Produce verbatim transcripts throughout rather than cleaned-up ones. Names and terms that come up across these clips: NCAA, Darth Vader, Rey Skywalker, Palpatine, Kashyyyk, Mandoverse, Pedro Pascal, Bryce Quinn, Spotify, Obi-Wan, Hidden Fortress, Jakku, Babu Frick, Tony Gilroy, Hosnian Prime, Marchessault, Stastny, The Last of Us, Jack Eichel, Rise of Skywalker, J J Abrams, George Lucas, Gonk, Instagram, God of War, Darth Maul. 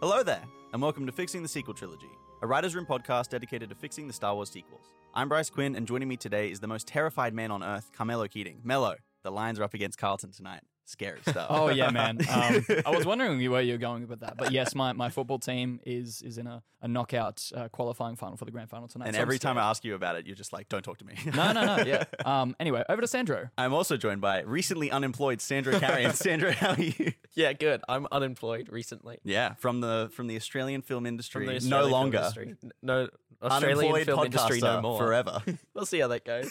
Hello there, and welcome to Fixing the Sequel Trilogy, a writer's room podcast dedicated to fixing the Star Wars sequels. I'm Bryce Quinn, and joining me today is the most terrified man on earth, Carmelo Keating. Mello, the Lions are up against Carlton tonight. Scary stuff. Oh, yeah, man. Um, I was wondering where you were going with that. But yes, my, my football team is is in a, a knockout uh, qualifying final for the grand final tonight. And so every time I ask you about it, you're just like, don't talk to me. No, no, no. Yeah. Um, anyway, over to Sandro. I'm also joined by recently unemployed Sandro Carrion. Sandro, how are you? Yeah, good. I'm unemployed recently. Yeah, from the from the Australian film industry. From the Australian no longer. Industry. No, Australian unemployed film industry no more. Forever. We'll see how that goes.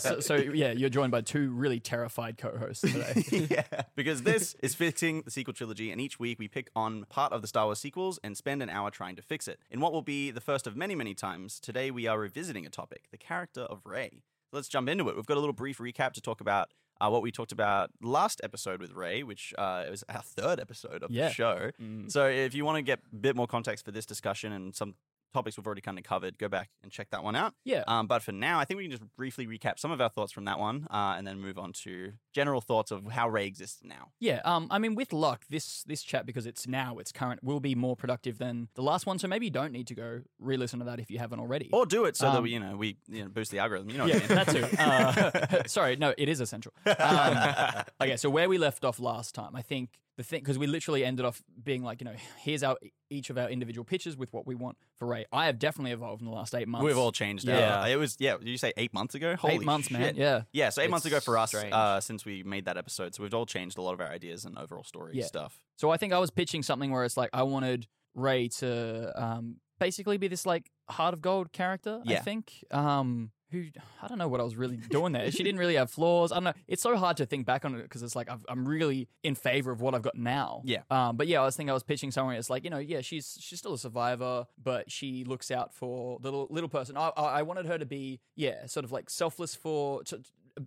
so, so, yeah, you're joined by two really terrified co-hosts today. Yeah, because this is Fixing the Sequel Trilogy, and each week we pick on part of the Star Wars sequels and spend an hour trying to fix it. In what will be the first of many, many times, today we are revisiting a topic, the character of Rey. Let's jump into it. We've got a little brief recap to talk about uh, what we talked about last episode with Rey, which uh, was our third episode of yeah. the show. Mm. So if you want to get a bit more context for this discussion and some topics we've already kind of covered, go back and check that one out. Yeah. Um, but for now, I think we can just briefly recap some of our thoughts from that one uh, and then move on to general thoughts of how Rey exists now. Yeah. Um. I mean, with luck, this this chat, because it's now, it's current, will be more productive than the last one. So maybe you don't need to go re-listen to that if you haven't already. Or do it so um, that we, you know, we you know, boost the algorithm. You know what yeah, I mean? That too. Uh, sorry. No, it is essential. Um, okay. So where we left off last time, I think, The thing, because we literally ended off being like, you know, here's our each of our individual pitches with what we want for Rey. I have definitely evolved in the last eight months. We've all changed. Yeah, our, it was. Yeah, did you say eight months ago? Holy eight months, shit. man. Yeah, yeah. So eight it's months ago for us, uh, since we made that episode, so we've all changed a lot of our ideas and overall story yeah. stuff. So I think I was pitching something where it's like I wanted Rey to um, basically be this like heart of gold character. Yeah. I think. Um, Who I don't know what I was really doing there. She didn't really have flaws. I don't know. It's so hard to think back on it because it's like I've, I'm really in favor of what I've got now. Yeah. Um. But yeah, I was thinking I was pitching somewhere. It's like you know, yeah, she's she's still a survivor, but she looks out for the little, little person. I I wanted her to be yeah, sort of like selfless for. To,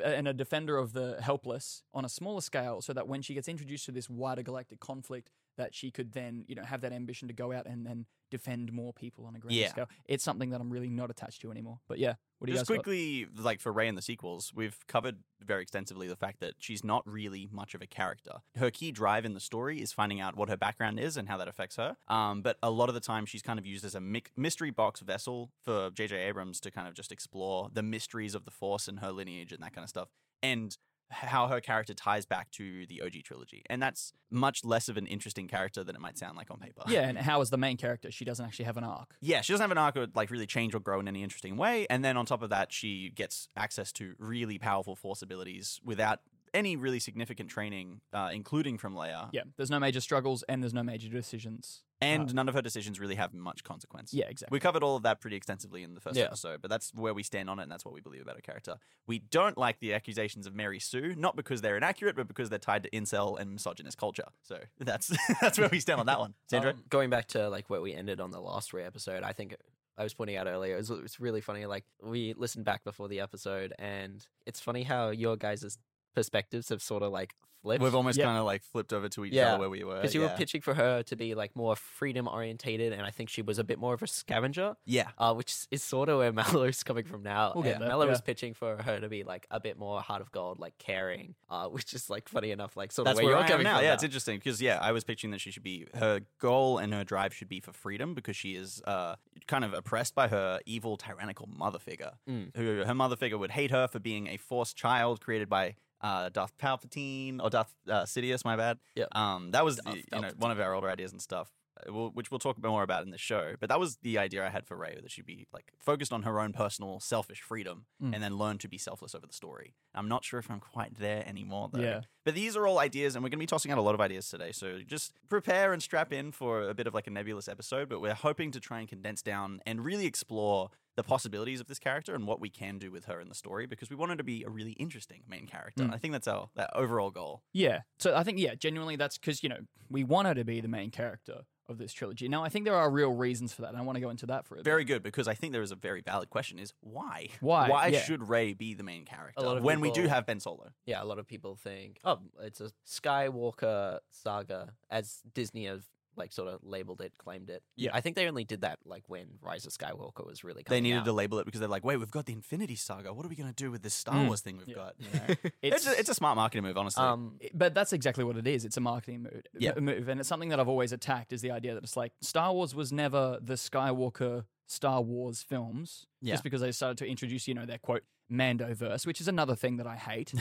and a defender of the helpless on a smaller scale so that when she gets introduced to this wider galactic conflict that she could then, you know, have that ambition to go out and then defend more people on a grander yeah. scale. It's something that I'm really not attached to anymore. But yeah, what do Just you guys quickly, got? Like for Rey in the sequels, we've covered very extensively the fact that she's not really much of a character. Her key drive in the story is finding out what her background is and how that affects her. Um, but a lot of the time she's kind of used as a mystery box vessel for J J Abrams to kind of just explore the mysteries of the Force and her lineage and that kind of stuff. And how her character ties back to the O G trilogy. And that's much less of an interesting character than it might sound like on paper. Yeah, and how is the main character? She doesn't actually have an arc. Yeah, she doesn't have an arc that would like really change or grow in any interesting way. And then on top of that, she gets access to really powerful Force abilities without any really significant training, uh, including from Leia. Yeah, there's no major struggles and there's no major decisions. And uh, none of her decisions really have much consequence. Yeah, exactly. We covered all of that pretty extensively in the first yeah. episode, but that's where we stand on it and that's what we believe about her character. We don't like the accusations of Mary Sue, not because they're inaccurate, but because they're tied to incel and misogynist culture. So that's that's where we stand on that one. Sandra? Um, going back to like where we ended on the last Rey episode, I think... It- I was pointing out earlier, it's it really funny, like, we listened back before the episode, and it's funny how your guys' perspectives have sort of, like, flipped. We've almost yep. kind of, like, flipped over to each yeah. other where we were. Because you yeah. were pitching for her to be, like, more freedom-orientated, and I think she was a bit more of a scavenger. Yeah. Uh, which is sort of where Mellow's coming from now. We'll and Mellow yeah. was pitching for her to be, like, a bit more heart of gold, like, caring, uh, which is, like, funny enough, like, sort That's of where, where you're I coming now. from Yeah, now. It's interesting, because, yeah, I was pitching that she should be, her goal and her drive should be for freedom, because she is, uh... kind of oppressed by her evil, tyrannical mother figure. Mm. Who her mother figure would hate her for being a Force child created by uh, Darth Palpatine or Darth uh, Sidious. My bad. Yeah. Um. That was Darth, you Darth know Palpatine. one of our older ideas and stuff, which we'll talk more about in the show. But that was the idea I had for Rey, that she'd be like focused on her own personal, selfish freedom, mm. and then learn to be selfless over the story. I'm not sure if I'm quite there anymore, though. Yeah. But these are all ideas, and we're going to be tossing out a lot of ideas today, so just prepare and strap in for a bit of like a nebulous episode, but we're hoping to try and condense down and really explore the possibilities of this character and what we can do with her in the story, because we want her to be a really interesting main character. Mm. I think that's our that overall goal. Yeah. So I think, yeah, genuinely that's because, you know, we want her to be the main character of this trilogy. Now, I think there are real reasons for that, and I want to go into that for a bit. Very good, because I think there is a very valid question is why? Why? Why yeah. should Rey be the main character when people, we do have Ben Solo? Yeah, a lot of people think, oh, it's a Skywalker saga, as Disney have like sort of labeled it, claimed it. Yeah, I think they only did that like when Rise of Skywalker was really coming out. They needed out. to label it because they're like, wait, we've got the Infinity Saga. What are we going to do with this Star mm. Wars thing we've yeah. got? You know? it's, it's, a, it's a smart marketing move, honestly. Um, but that's exactly what it is. It's a marketing move, yeah. move. And it's something that I've always attacked is the idea that it's like Star Wars was never the Skywalker Star Wars films yeah. just because they started to introduce, you know, their quote, Mandoverse, which is another thing that I hate.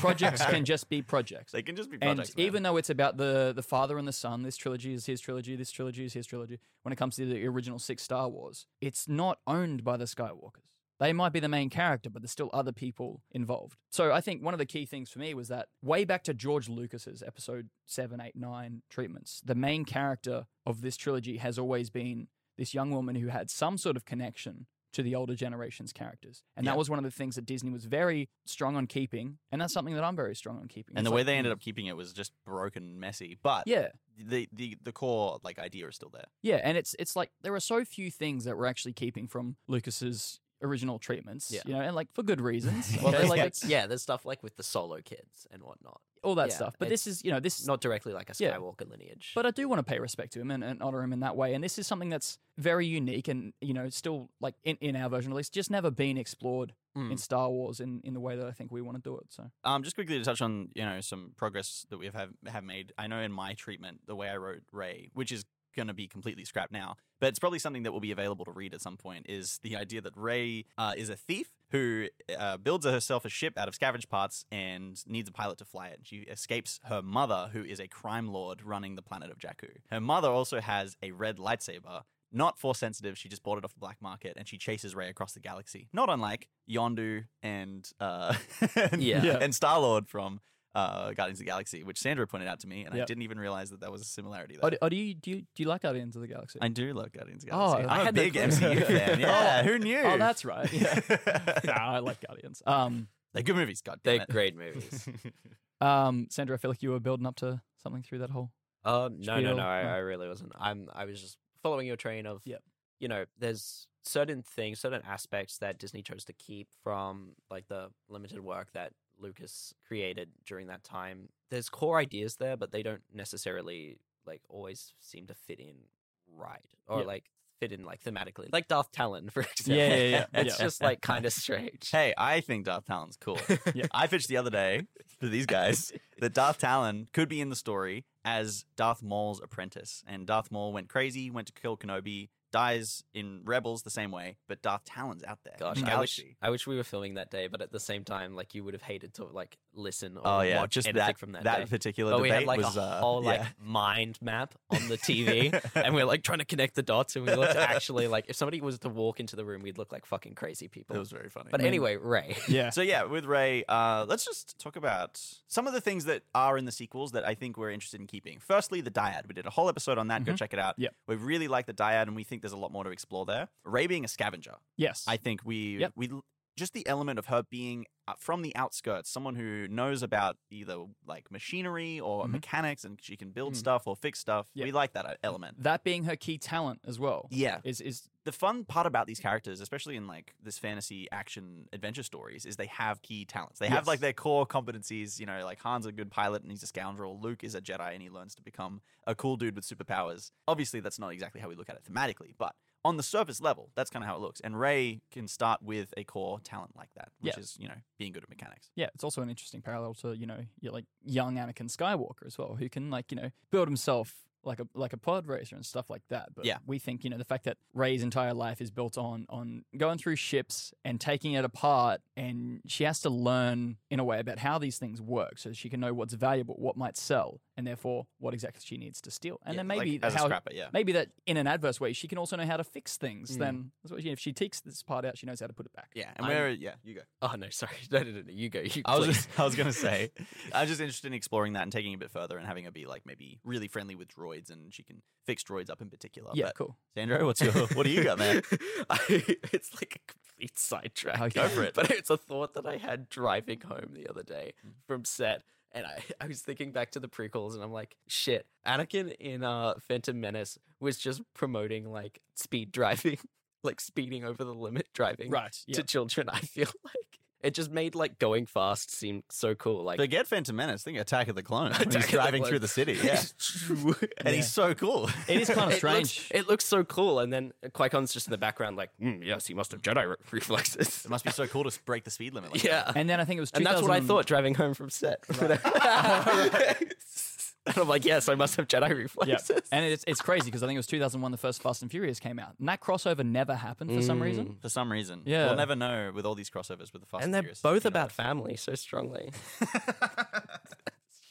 Projects can just be projects. They can just be projects. And man. even though it's about the the father and the son, this trilogy is his trilogy, this trilogy is his trilogy, when it comes to the original six Star Wars, it's not owned by the Skywalkers. They might be the main character, but there's still other people involved. So I think one of the key things for me was that way back to George Lucas's episode seven, eight, nine treatments, the main character of this trilogy has always been this young woman who had some sort of connection to the older generation's characters. And yeah. that was one of the things that Disney was very strong on keeping, and that's something that I'm very strong on keeping. And it's the like, way they ended up keeping it was just broken, messy, but yeah. the, the the core like idea is still there. Yeah, and it's it's like there are so few things that we're actually keeping from Lucas's original treatments, yeah. you know, and like for good reasons. well, there's, like, it's, yeah, there's stuff like with the Solo kids and whatnot. All that yeah, stuff. But this is, you know, this... Not directly like a Skywalker yeah. lineage. But I do want to pay respect to him and, and honour him in that way. And this is something that's very unique and, you know, still, like, in, in our version at least, just never been explored mm. in Star Wars in, in the way that I think we want to do it, so... Um, just quickly to touch on, you know, some progress that we have, have made. I know in my treatment, the way I wrote Rey, which is going to be completely scrapped now, but it's probably something that will be available to read at some point, is the idea that Rey uh, is a thief who uh, builds herself a ship out of scavenged parts and needs a pilot to fly it. She escapes her mother, who is a crime lord running the planet of Jakku. Her mother also has a red lightsaber, not force sensitive. She just bought it off the black market, and she chases Rey across the galaxy, not unlike Yondu and, uh, and, yeah. and Star-Lord from Uh, Guardians of the Galaxy, which Sandro pointed out to me, and yep. I didn't even realize that that was a similarity there. Oh, oh, do you do you, do you like Guardians of the Galaxy? I do like Guardians of the Galaxy. Oh, I'm I had a big M C U fan. Yeah, who knew? Oh, that's right. Yeah. no, I like Guardians. Um, they're good movies, God damn it. They're great movies. um, Sandro, I feel like you were building up to something through that whole... Uh, no, no, no, I, I really wasn't. I'm, I was just following your train of, yep. you know, there's certain things, certain aspects that Disney chose to keep from like the limited work that Lucas created during that time. There's core ideas there, but they don't necessarily like always seem to fit in right or yeah. like fit in like thematically, like Darth Talon, for example. Yeah, yeah, yeah. It's yeah. just like kind of strange. Hey, I think Darth Talon's cool. yeah. I pitched the other day to these guys that Darth Talon could be in the story as Darth Maul's apprentice, and Darth Maul went crazy, went to kill Kenobi, dies in Rebels the same way, but Darth Talon's out there. Gosh, I wish, I wish we were filming that day, but at the same time, like you would have hated to like listen or oh, yeah. watch just anything that, from that, that day. That particular but debate we had like was, a uh, whole like yeah. mind map on the T V, and we we're like trying to connect the dots, and we looked actually like if somebody was to walk into the room, we'd look like fucking crazy people. It was very funny. But yeah. anyway, Rey. Yeah. So yeah, with Rey, uh, let's just talk about some of the things that are in the sequels that I think we're interested in keeping. Firstly, the dyad. We did a whole episode on that. Mm-hmm. Go check it out. Yep. We really like the dyad, and we think there's a lot more to explore there. Rey being a scavenger. Yes. I think we yep. we just the element of her being from the outskirts, someone who knows about either like machinery or mm-hmm. mechanics, and she can build mm-hmm. stuff or fix stuff. Yep. We like that element. That being her key talent as well. Yeah. Is is the fun part about these characters, especially in like this fantasy action adventure stories, is they have key talents. They yes. have like their core competencies, you know, like Han's a good pilot and he's a scoundrel. Luke is a Jedi and he learns to become a cool dude with superpowers. Obviously that's not exactly how we look at it thematically, but on the surface level, that's kind of how it looks. And Rey can start with a core talent like that, which yeah. is, you know, being good at mechanics. Yeah, it's also an interesting parallel to, you know, you're like young Anakin Skywalker as well, who can like, you know, build himself like a like a pod racer and stuff like that. But yeah. we think, you know, the fact that Rey's entire life is built on on going through ships and taking it apart, and she has to learn in a way about how these things work so she can know what's valuable, what might sell, and therefore what exactly she needs to steal. And yeah, then maybe like how, scrapper, yeah. maybe that in an adverse way, she can also know how to fix things. Mm. Then if she takes this part out, she knows how to put it back. Yeah. And where, yeah, you go. Oh, no, sorry. No, no, no, no you go. You, I was just, I was going to say, I was just interested in exploring that and taking it a bit further and having her be like maybe really friendly with droids, and she can fix droids up in particular. Yeah, but cool. Sandro, what's your, what do you got, man? I, it's like a complete sidetrack. Okay. Go for it. But it's a thought that I had driving home the other day mm. from set. And I, I was thinking back to the prequels, and I'm like, shit, Anakin in uh, Phantom Menace was just promoting, like, speed driving, like, speeding over the limit driving right, yeah. to children, I feel like. It just made like going fast seem so cool. Like forget Phantom Menace, think Attack of the Clones. When he's driving through the city, yeah, and yeah. he's so cool. It is kind of strange. Looks, it looks so cool, and then Qui-Gon's just in the background, like, mm, yes, he must have Jedi re- reflexes. It must be so cool to break the speed limit. Like yeah, that. And then I think it was, two thousand- and that's what I thought driving home from set. Right. right. And I'm like, yes, I must have Jedi reflexes. Yep. And it's it's crazy because I think it was two thousand one the first Fast and Furious came out. And that crossover never happened for mm. some reason. For some reason. Yeah. We'll never know with all these crossovers with the Fast and, and they're Furious. Both about family so strongly.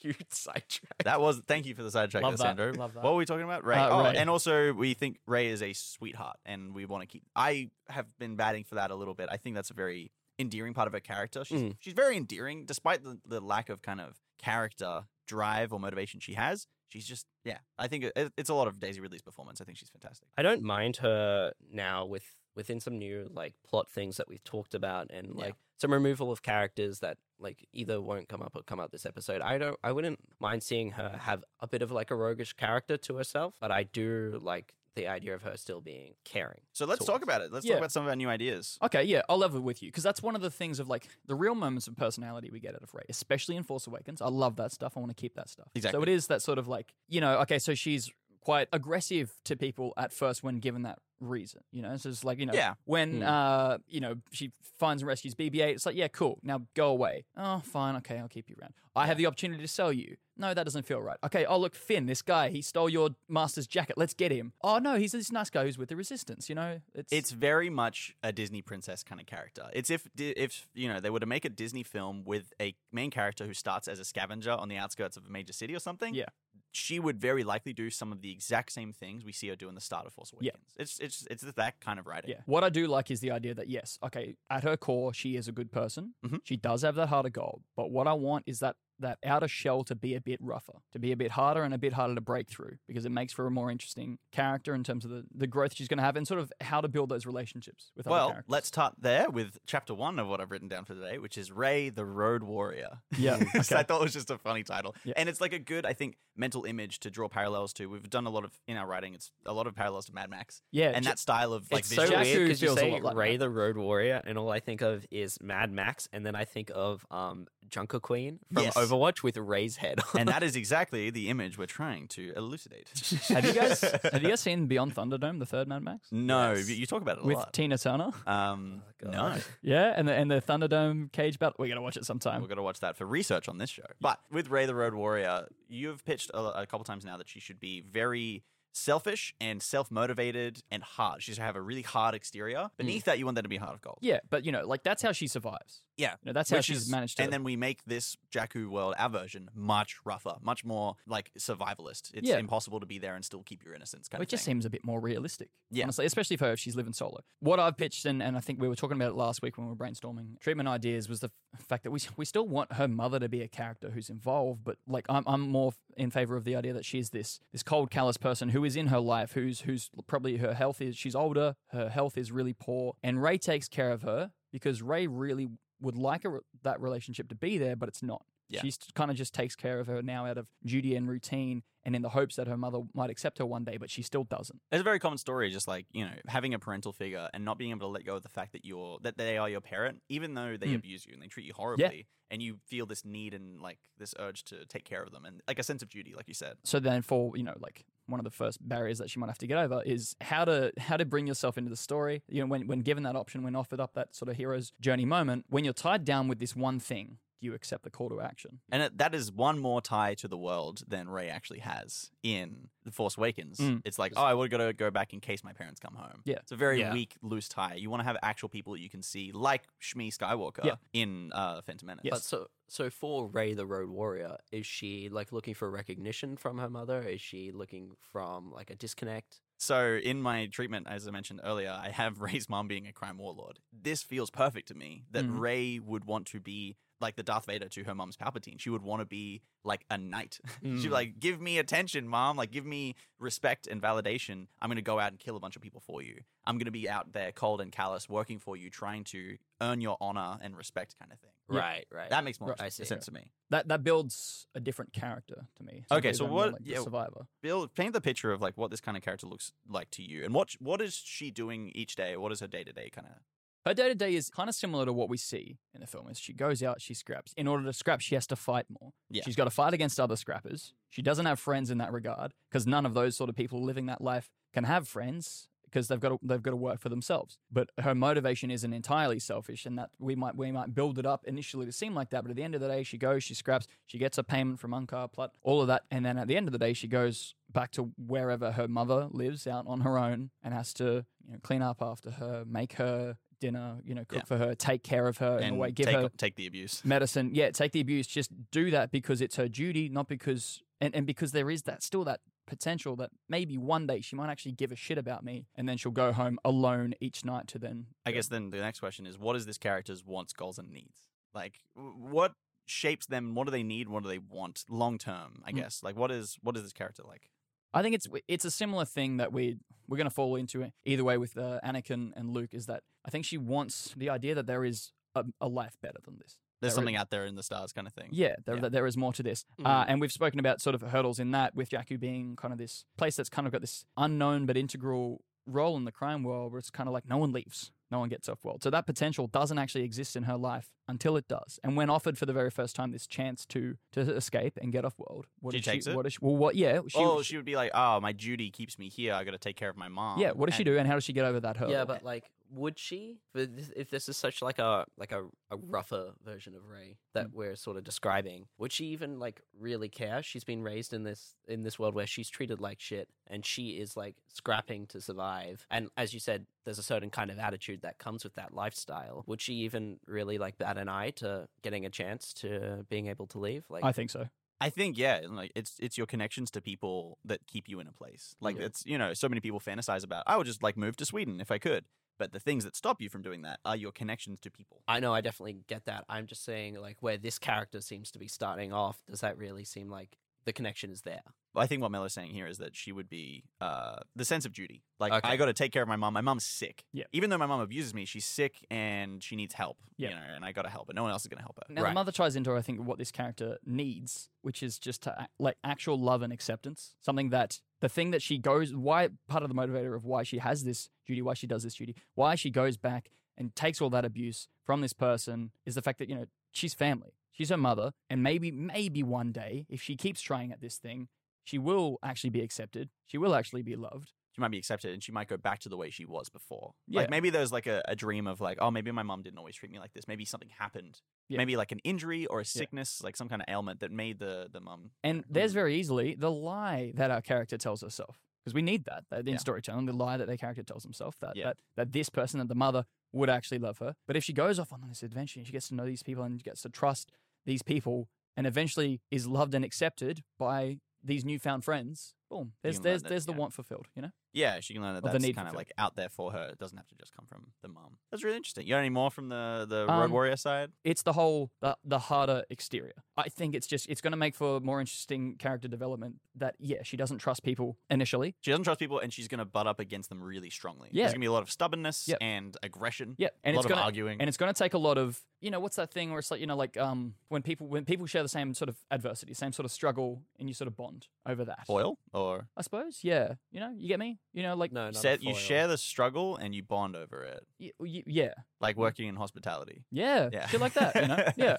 Huge sidetrack. That was, thank you for the sidetrack, Love Sandro. That. Love that. What were we talking about? Rey. Uh, oh, Rey. And also we think Rey is a sweetheart and we want to keep, I have been batting for that a little bit. I think that's a very endearing part of her character. She's, mm. she's very endearing despite the, the lack of kind of character drive or motivation she has. She's just, yeah, I think it's a lot of Daisy Ridley's performance. I think she's fantastic. I don't mind her now with within some new like plot things that we've talked about and yeah. like some removal of characters that like either won't come up or come out this episode. I don't, I wouldn't mind seeing her have a bit of like a roguish character to herself, but I do like the idea of her still being caring. So let's towards. talk about it. Let's yeah. talk about some of our new ideas. Okay, yeah, I'll level with you because that's one of the things of like the real moments of personality we get out of Rey, especially in Force Awakens. I love that stuff. I want to keep that stuff. Exactly. So it is that sort of like, you know, okay, so she's quite aggressive to people at first when given that reason, you know? So it's like, you know, yeah. when, mm. uh, you know, she finds and rescues B B eight, it's like, yeah, cool, now go away. Oh, fine, okay, I'll keep you around. I have the opportunity to sell you. No, that doesn't feel right. Okay, oh, look, Finn, this guy, he stole your master's jacket. Let's get him. Oh, no, he's this nice guy who's with the Resistance, you know? It's it's very much a Disney princess kind of character. It's if, if you know, they were to make a Disney film with a main character who starts as a scavenger on the outskirts of a major city or something. Yeah. She would very likely do some of the exact same things we see her do in the start of Force Awakens. Yeah. It's it's it's that kind of writing. Yeah. What I do like is the idea that, yes, okay, at her core, she is a good person. Mm-hmm. She does have that heart of gold. But what I want is that that outer shell to be a bit rougher, to be a bit harder and a bit harder to break through because it makes for a more interesting character in terms of the, the growth she's going to have and sort of how to build those relationships with well, other characters. Well, let's start there with chapter one of what I've written down for today, which is Rey the Road Warrior. Yeah. Okay. So I thought it was just a funny title. Yeah. And it's like a good, I think, mental image to draw parallels to. We've done a lot of, in our writing, it's a lot of parallels to Mad Max. Yeah. And j- that style of like visual. It's so weird because you say like Rey the Road Warrior and all I think of is Mad Max and then I think of um, Junker Queen from yes. Overwatch with Rey's head on. And that is exactly the image we're trying to elucidate. have you guys have you guys seen Beyond Thunderdome, the third Mad Max? No, yes. you talk about it a with lot. With Tina Turner? Um, oh, no. Yeah, and the, and the Thunderdome cage battle. We're going to watch it sometime. We're going to watch that for research on this show. But with Rey the Road Warrior, you've pitched a, a couple times now that she should be very selfish and self-motivated and hard. She should have a really hard exterior. Beneath mm. that, you want that to be heart of gold. Yeah, but, you know, like that's how she survives. Yeah. You know, that's Which how she's is, managed to... And then we make this Jakku world, our version, much rougher, much more, like, survivalist. It's yeah. impossible to be there and still keep your innocence kind Which of thing. Which just seems a bit more realistic, yeah. honestly, especially for her if she's living solo. What I've pitched, and, and I think we were talking about it last week when we were brainstorming treatment ideas, was the f- fact that we we still want her mother to be a character who's involved, but, like, I'm I'm more in favor of the idea that she's this this cold, callous person who is in her life, who's, who's probably her health is... She's older, her health is really poor, and Rey takes care of her because Rey really... would like a, that relationship to be there, but it's not. Yeah. She kind of just takes care of her now out of duty and routine and in the hopes that her mother might accept her one day, but she still doesn't. It's a very common story, just like, you know, having a parental figure and not being able to let go of the fact that you're that they are your parent, even though they mm. abuse you and they treat you horribly, yeah. and you feel this need and, like, this urge to take care of them and, like, a sense of duty, like you said. So then for, you know, like... one of the first barriers that she might have to get over is how to how to bring yourself into the story. You know, when when given that option, when offered up that sort of hero's journey moment, when you're tied down with this one thing, do you accept the call to action? And it, that is one more tie to the world than Rey actually has in The Force Awakens. Mm. It's like, oh, I would gotta go back in case my parents come home. Yeah. It's a very yeah. weak, loose tie. You want to have actual people that you can see, like Shmi Skywalker yeah. in uh, Phantom Menace. Yes. But so, so for Rey the Road Warrior, is she like looking for recognition from her mother? Is she looking from like a disconnect? So in my treatment, as I mentioned earlier, I have Rey's mom being a crime warlord. This feels perfect to me that mm. Rey would want to be like the Darth Vader to her mom's Palpatine. She would want to be like a knight. Mm. She'd be like, give me attention, mom. Like, give me respect and validation. I'm going to go out and kill a bunch of people for you. I'm going to be out there cold and callous working for you, trying to earn your honor and respect kind of thing. Yeah. Right, right. That makes more right, sense right. to me. That that builds a different character to me. Okay, so what... Like yeah, survivor. Build, paint the picture of like what this kind of character looks like to you. And what what is she doing each day? What is her day-to-day kind of... Her day-to-day is kind of similar to what we see in the film. Is she goes out, she scraps. In order to scrap, she has to fight more. Yeah. She's got to fight against other scrappers. She doesn't have friends in that regard because none of those sort of people living that life can have friends because they've got to, they've got to work for themselves. But her motivation isn't entirely selfish, and that we might we might build it up initially to seem like that, but at the end of the day, she goes, she scraps, she gets a payment from Unkar Plutt, all of that, and then at the end of the day, she goes back to wherever her mother lives out on her own and has to, you know, clean up after her, make her dinner, you know, cook yeah. for her, take care of her and in a way, give take, her take the abuse, medicine, yeah, take the abuse. Just do that because it's her duty, not because and, and because there is that still that potential that maybe one day she might actually give a shit about me, and then she'll go home alone each night to then. I guess then the next question is, what is this character's wants, goals, and needs? Like, what shapes them? What do they need? What do they want long term? I mm. guess like what is what is this character like? I think it's it's a similar thing that we we're going to fall into either way with uh, Anakin and Luke. Is that I think she wants the idea that there is a, a life better than this. There's there something is, out there in the stars, kind of thing. Yeah, there yeah. there is more to this, mm. uh, and we've spoken about sort of hurdles in that with Jakku being kind of this place that's kind of got this unknown but integral role in the crime world, where it's kind of like no one leaves, no one gets off world. So that potential doesn't actually exist in her life until it does. And when offered for the very first time this chance to to escape and get off world, what she takes she, it. What she, well, what? Yeah. She, oh, she, she would be like, oh, my duty keeps me here. I got to take care of my mom. Yeah. What does and, she do? And how does she get over that hurdle? Yeah, but like, would she? If this is such like a like a, a rougher version of Rey that mm. we're sort of describing, would she even like really care? She's been raised in this in this world where she's treated like shit, and she is like scrapping to survive. And as you said, there's a certain kind of attitude that comes with that lifestyle. Would she even really like bat an eye to getting a chance to being able to leave? Like, I think so. I think, yeah, like it's it's your connections to people that keep you in a place. Like, yeah. it's, you know, so many people fantasize about, I would just like move to Sweden if I could. But the things that stop you from doing that are your connections to people. I know, I definitely get that. I'm just saying, like, where this character seems to be starting off, does that really seem like the connection is there? I think what Melo's saying here is that she would be uh, the sense of duty. Like, okay. I got to take care of my mom. My mom's sick. Yep. Even though my mom abuses me, she's sick and she needs help. Yep. You know, and I got to help her. No one else is going to help her. Now, right. the mother ties into, I think, what this character needs, which is just to, like actual love and acceptance. Something that the thing that she goes, why part of the motivator of why she has this duty, why she does this duty, why she goes back and takes all that abuse from this person is the fact that, you know, she's family. She's her mother. And maybe, maybe one day, if she keeps trying at this thing, she will actually be accepted. She will actually be loved. She might be accepted and she might go back to the way she was before. Yeah. Like maybe there's like a, a dream of like, oh, maybe my mom didn't always treat me like this. Maybe something happened. Yeah. Maybe like an injury or a sickness, yeah. like some kind of ailment that made the, the mom. And there's very easily the lie that our character tells herself. Because we need that, that in yeah. storytelling, the lie that their character tells himself, that, yeah. that that this person, that the mother would actually love her. But if she goes off on this adventure and she gets to know these people and she gets to trust these people and eventually is loved and accepted by these newfound friends, boom, there's there's that, there's the yeah. want fulfilled, you know? Yeah, she can learn that that's kind fulfilled. Of like out there for her. It doesn't have to just come from the mom. That's really interesting. You got any more from the, the um, Road Warrior side? It's the whole, the, the harder exterior. I think it's just, it's going to make for more interesting character development that, yeah, she doesn't trust people initially. She doesn't trust people and she's going to butt up against them really strongly. Yeah. There's going to be a lot of stubbornness yep. and aggression, yep. and a lot it's of gonna, arguing. And it's going to take a lot of, you know, what's that thing where it's like, you know, like um, when people when people share the same sort of adversity, same sort of struggle, and you sort of bond over that. Foil? Or? I suppose, yeah. You know, you get me? You know, like no, set, you share the struggle and you bond over it. Y- y- yeah, like working in hospitality. Yeah, yeah. Shit like that. You know, yeah.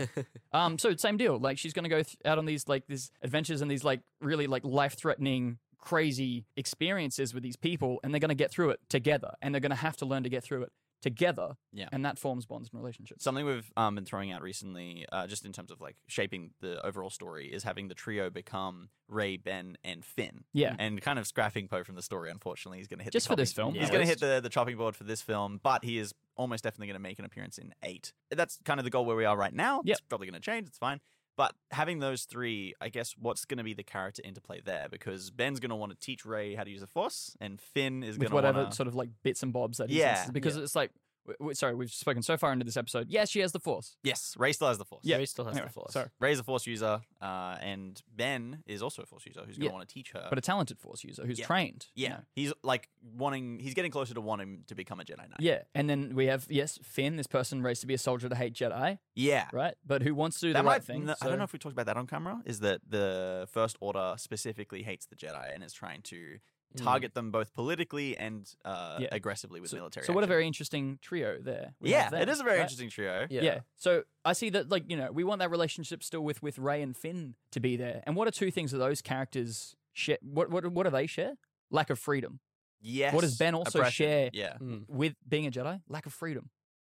Um, so same deal. Like she's gonna go th- out on these like these adventures and these like really like life-threatening, crazy experiences with these people, and they're gonna get through it together, and they're gonna have to learn to get through it together. Yeah, and that forms bonds and relationships. Something we've um, been throwing out recently, uh, just in terms of like shaping the overall story, is having the trio become Rey, Ben, and Finn. Yeah, and kind of scrapping Poe from the story. Unfortunately, he's going to hit just the for this film. Yeah, he's going to hit the the chopping board for this film, but he is almost definitely going to make an appearance in eight. That's kind of the goal where we are right now. Yep. It's probably going to change. It's fine. But having those three, I guess, what's going to be the character interplay there? Because Ben's going to want to teach Rey how to use the Force, and Finn is going to whatever wanna... sort of like bits and bobs that he yeah, senses. Because yeah. it's like, we, sorry, we've spoken so far into this episode. Yes, she has the Force. Yes, Rey still has the Force. Yeah, Rey still has anyway, the Force. Sorry. Rey's a Force user, uh, and Ben is also a Force user who's going to yeah. want to teach her. But a talented Force user who's yeah. trained. Yeah, you know? He's like wanting, he's getting closer to wanting to become a Jedi Knight. Yeah, and then we have, yes, Finn, this person raised to be a soldier to hate Jedi. Yeah. Right? But who wants to do that the right might, thing. No, so. I don't know if we talked about that on camera, is that the First Order specifically hates the Jedi and is trying to target mm. them both politically and uh, yeah. aggressively with so, military So action. What a very interesting trio there. We yeah, that, it is a very right? interesting trio. Yeah. yeah. So I see that, like, you know, we want that relationship still with, with Rey and Finn to be there. And what are two things that those characters share? What, what, what do they share? Lack of freedom. Yes. What does Ben also oppression. share yeah. with being a Jedi? Lack of freedom.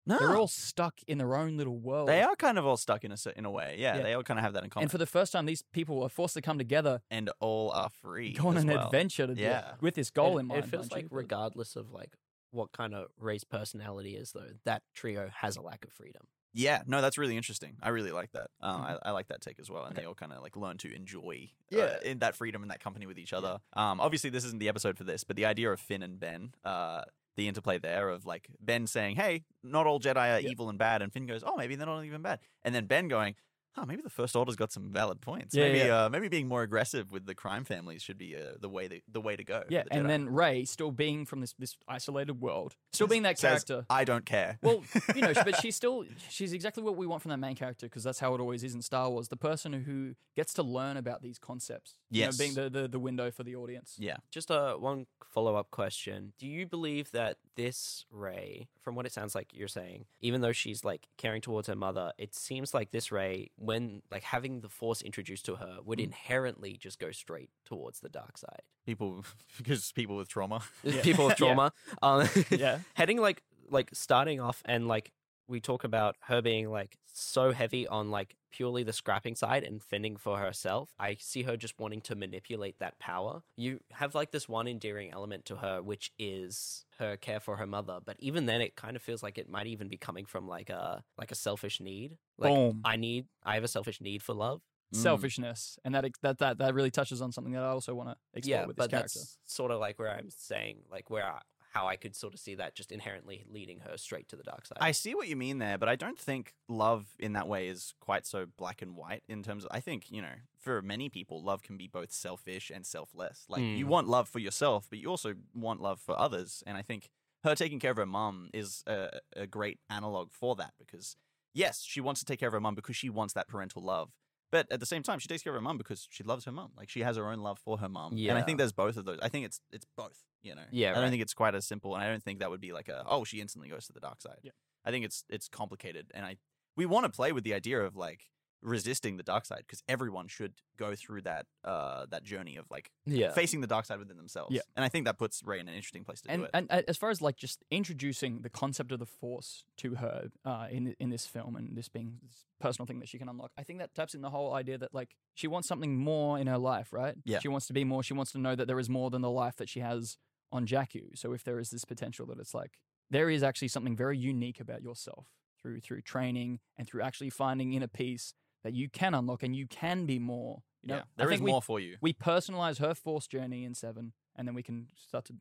No. They're all stuck in their own little world. They are kind of all stuck in a, in a way. Yeah, yeah, they all kind of have that in common. And for the first time, these people are forced to come together. And all are free. Go on an well. adventure to yeah. do, with this goal it, in mind. It feels like, you? regardless of like what kind of Rey's personality is, though, that trio has a lack of freedom. Yeah, no, that's really interesting. I really like that. Um, I, I like that take as well. And okay. they all kind of like learn to enjoy yeah. uh, in that freedom and that company with each other. Yeah. Um, obviously, this isn't the episode for this, but the idea of Finn and Ben... Uh, the interplay there of like Ben saying, hey, not all Jedi are yep. evil and bad. And Finn goes, oh, maybe they're not even bad. And then Ben going, oh, maybe the First Order's got some valid points. Yeah, maybe yeah. Uh, maybe being more aggressive with the crime families should be uh, the way the, the way to go. Yeah, the and then Rey still being from this, this isolated world, still being that says, character. I don't care. Well, you know, but she's still, she's exactly what we want from that main character, because that's how it always is in Star Wars. The person who gets to learn about these concepts. Yes. You know, being the, the, the window for the audience. Yeah. Just uh, one follow-up question. Do you believe that this Rey, from what it sounds like you're saying, even though she's like caring towards her mother, it seems like this Rey, when like having the Force introduced to her, would inherently just go straight towards the dark side. People, because people with trauma, yeah. people with trauma, yeah. Um, yeah, heading like like starting off, and like we talk about her being like so heavy on like purely the scrapping side and fending for herself. I see her just wanting to manipulate that power. You have like this one endearing element to her, which is her care for her mother, but even then it kind of feels like it might even be coming from like a like a selfish need. Like Boom. I need I have a selfish need for love. Selfishness. Mm. And that, that that that really touches on something that I also want to explore yeah, with this but character. That's sort of like where I'm saying like where I how I could sort of see that just inherently leading her straight to the dark side. I see what you mean there, but I don't think love in that way is quite so black and white in terms of, I think, you know, for many people, love can be both selfish and selfless. Like mm. you want love for yourself, but you also want love for others. And I think her taking care of her mum is a, a great analog for that, because yes, she wants to take care of her mum because she wants that parental love. But at the same time, she takes care of her mum because she loves her mum. Like, she has her own love for her mum. Yeah. And I think there's both of those. I think it's it's both, you know? Yeah, I don't right. think it's quite as simple, and I don't think that would be like a, oh, she instantly goes to the dark side. Yeah. I think it's it's complicated, and I we want to play with the idea of, like, resisting the dark side, because everyone should go through that uh, that journey of, like, yeah. facing the dark side within themselves. Yeah. And I think that puts Rey in an interesting place to and, do it. And as far as, like, just introducing the concept of the Force to her uh, in in this film, and this being this personal thing that she can unlock, I think that taps in the whole idea that, like, she wants something more in her life, right? Yeah. She wants to be more. She wants to know that there is more than the life that she has on Jakku. So if there is this potential that it's, like, there is actually something very unique about yourself through through training and through actually finding inner peace, that you can unlock and you can be more. You know? Yeah, there I think is we, more for you. We personalize her Force journey in Seven, and then we can start to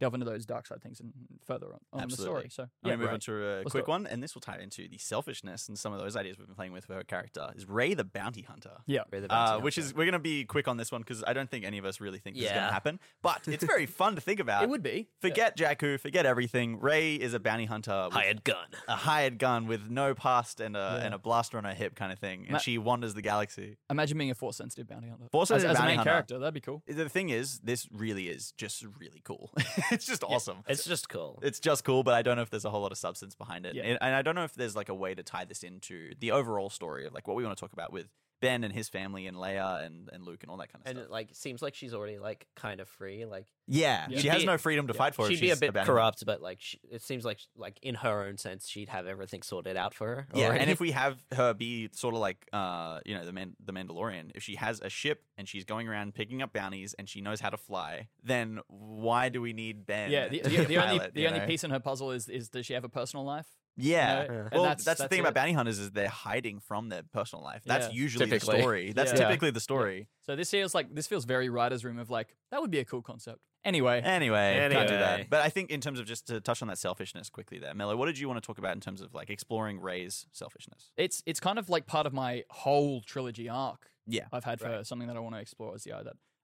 delve into those dark side things and further on, on the story. So, yeah, I'm going to move on to a quick one, and this will tie into the selfishness and some of those ideas we've been playing with for her character. Is Rey the Bounty Hunter? Yeah, Rey the Bounty uh, Hunter. Which is, we're going to be quick on this one because I don't think any of us really think yeah. this is going to happen, but it's very fun to think about. It would be. Forget yeah. Jakku, forget everything. Rey is a bounty hunter. Hired gun. A hired gun with no past and a, yeah. and a blaster on her hip kind of thing, and Ma- she wanders the galaxy. Imagine being a Force-sensitive bounty hunter. Force-sensitive as, as bounty a main hunter. Character, that'd be cool. The thing is, this really is just really cool. It's just awesome. Yeah, it's just cool. It's just cool, but I don't know if there's a whole lot of substance behind it. Yeah. And, and I don't know if there's like a way to tie this into the overall story of like what we want to talk about with Ben and his family and Leia and, and Luke and all that kind of and stuff. And it like seems like she's already like kind of free. Like yeah, yeah. she has be, no freedom to yeah. fight for. She'd if be she's a bit abandoned. corrupt, but like she, it seems like like in her own sense, she'd have everything sorted out for her. Yeah, already. And if we have her be sort of like uh you know the Man- the Mandalorian, if she has a ship and she's going around picking up bounties and she knows how to fly, then why do we need Ben? Yeah, the, the, the, the pilot, only the only know? piece in her puzzle is is does she have a personal life? Yeah, you know? Well, that's, that's the that's thing it. about bounty hunters is they're hiding from their personal life. That's yeah. usually typically. the story. That's yeah. typically the story. Yeah. So this feels like this feels very writer's room of like that would be a cool concept. Anyway, anyway, anyway. can't do that. But I think in terms of just to touch on that selfishness quickly there, Mello, what did you want to talk about in terms of like exploring Rey's selfishness? It's it's kind of like part of my whole trilogy arc. Yeah, I've had right. for something that I want to explore is the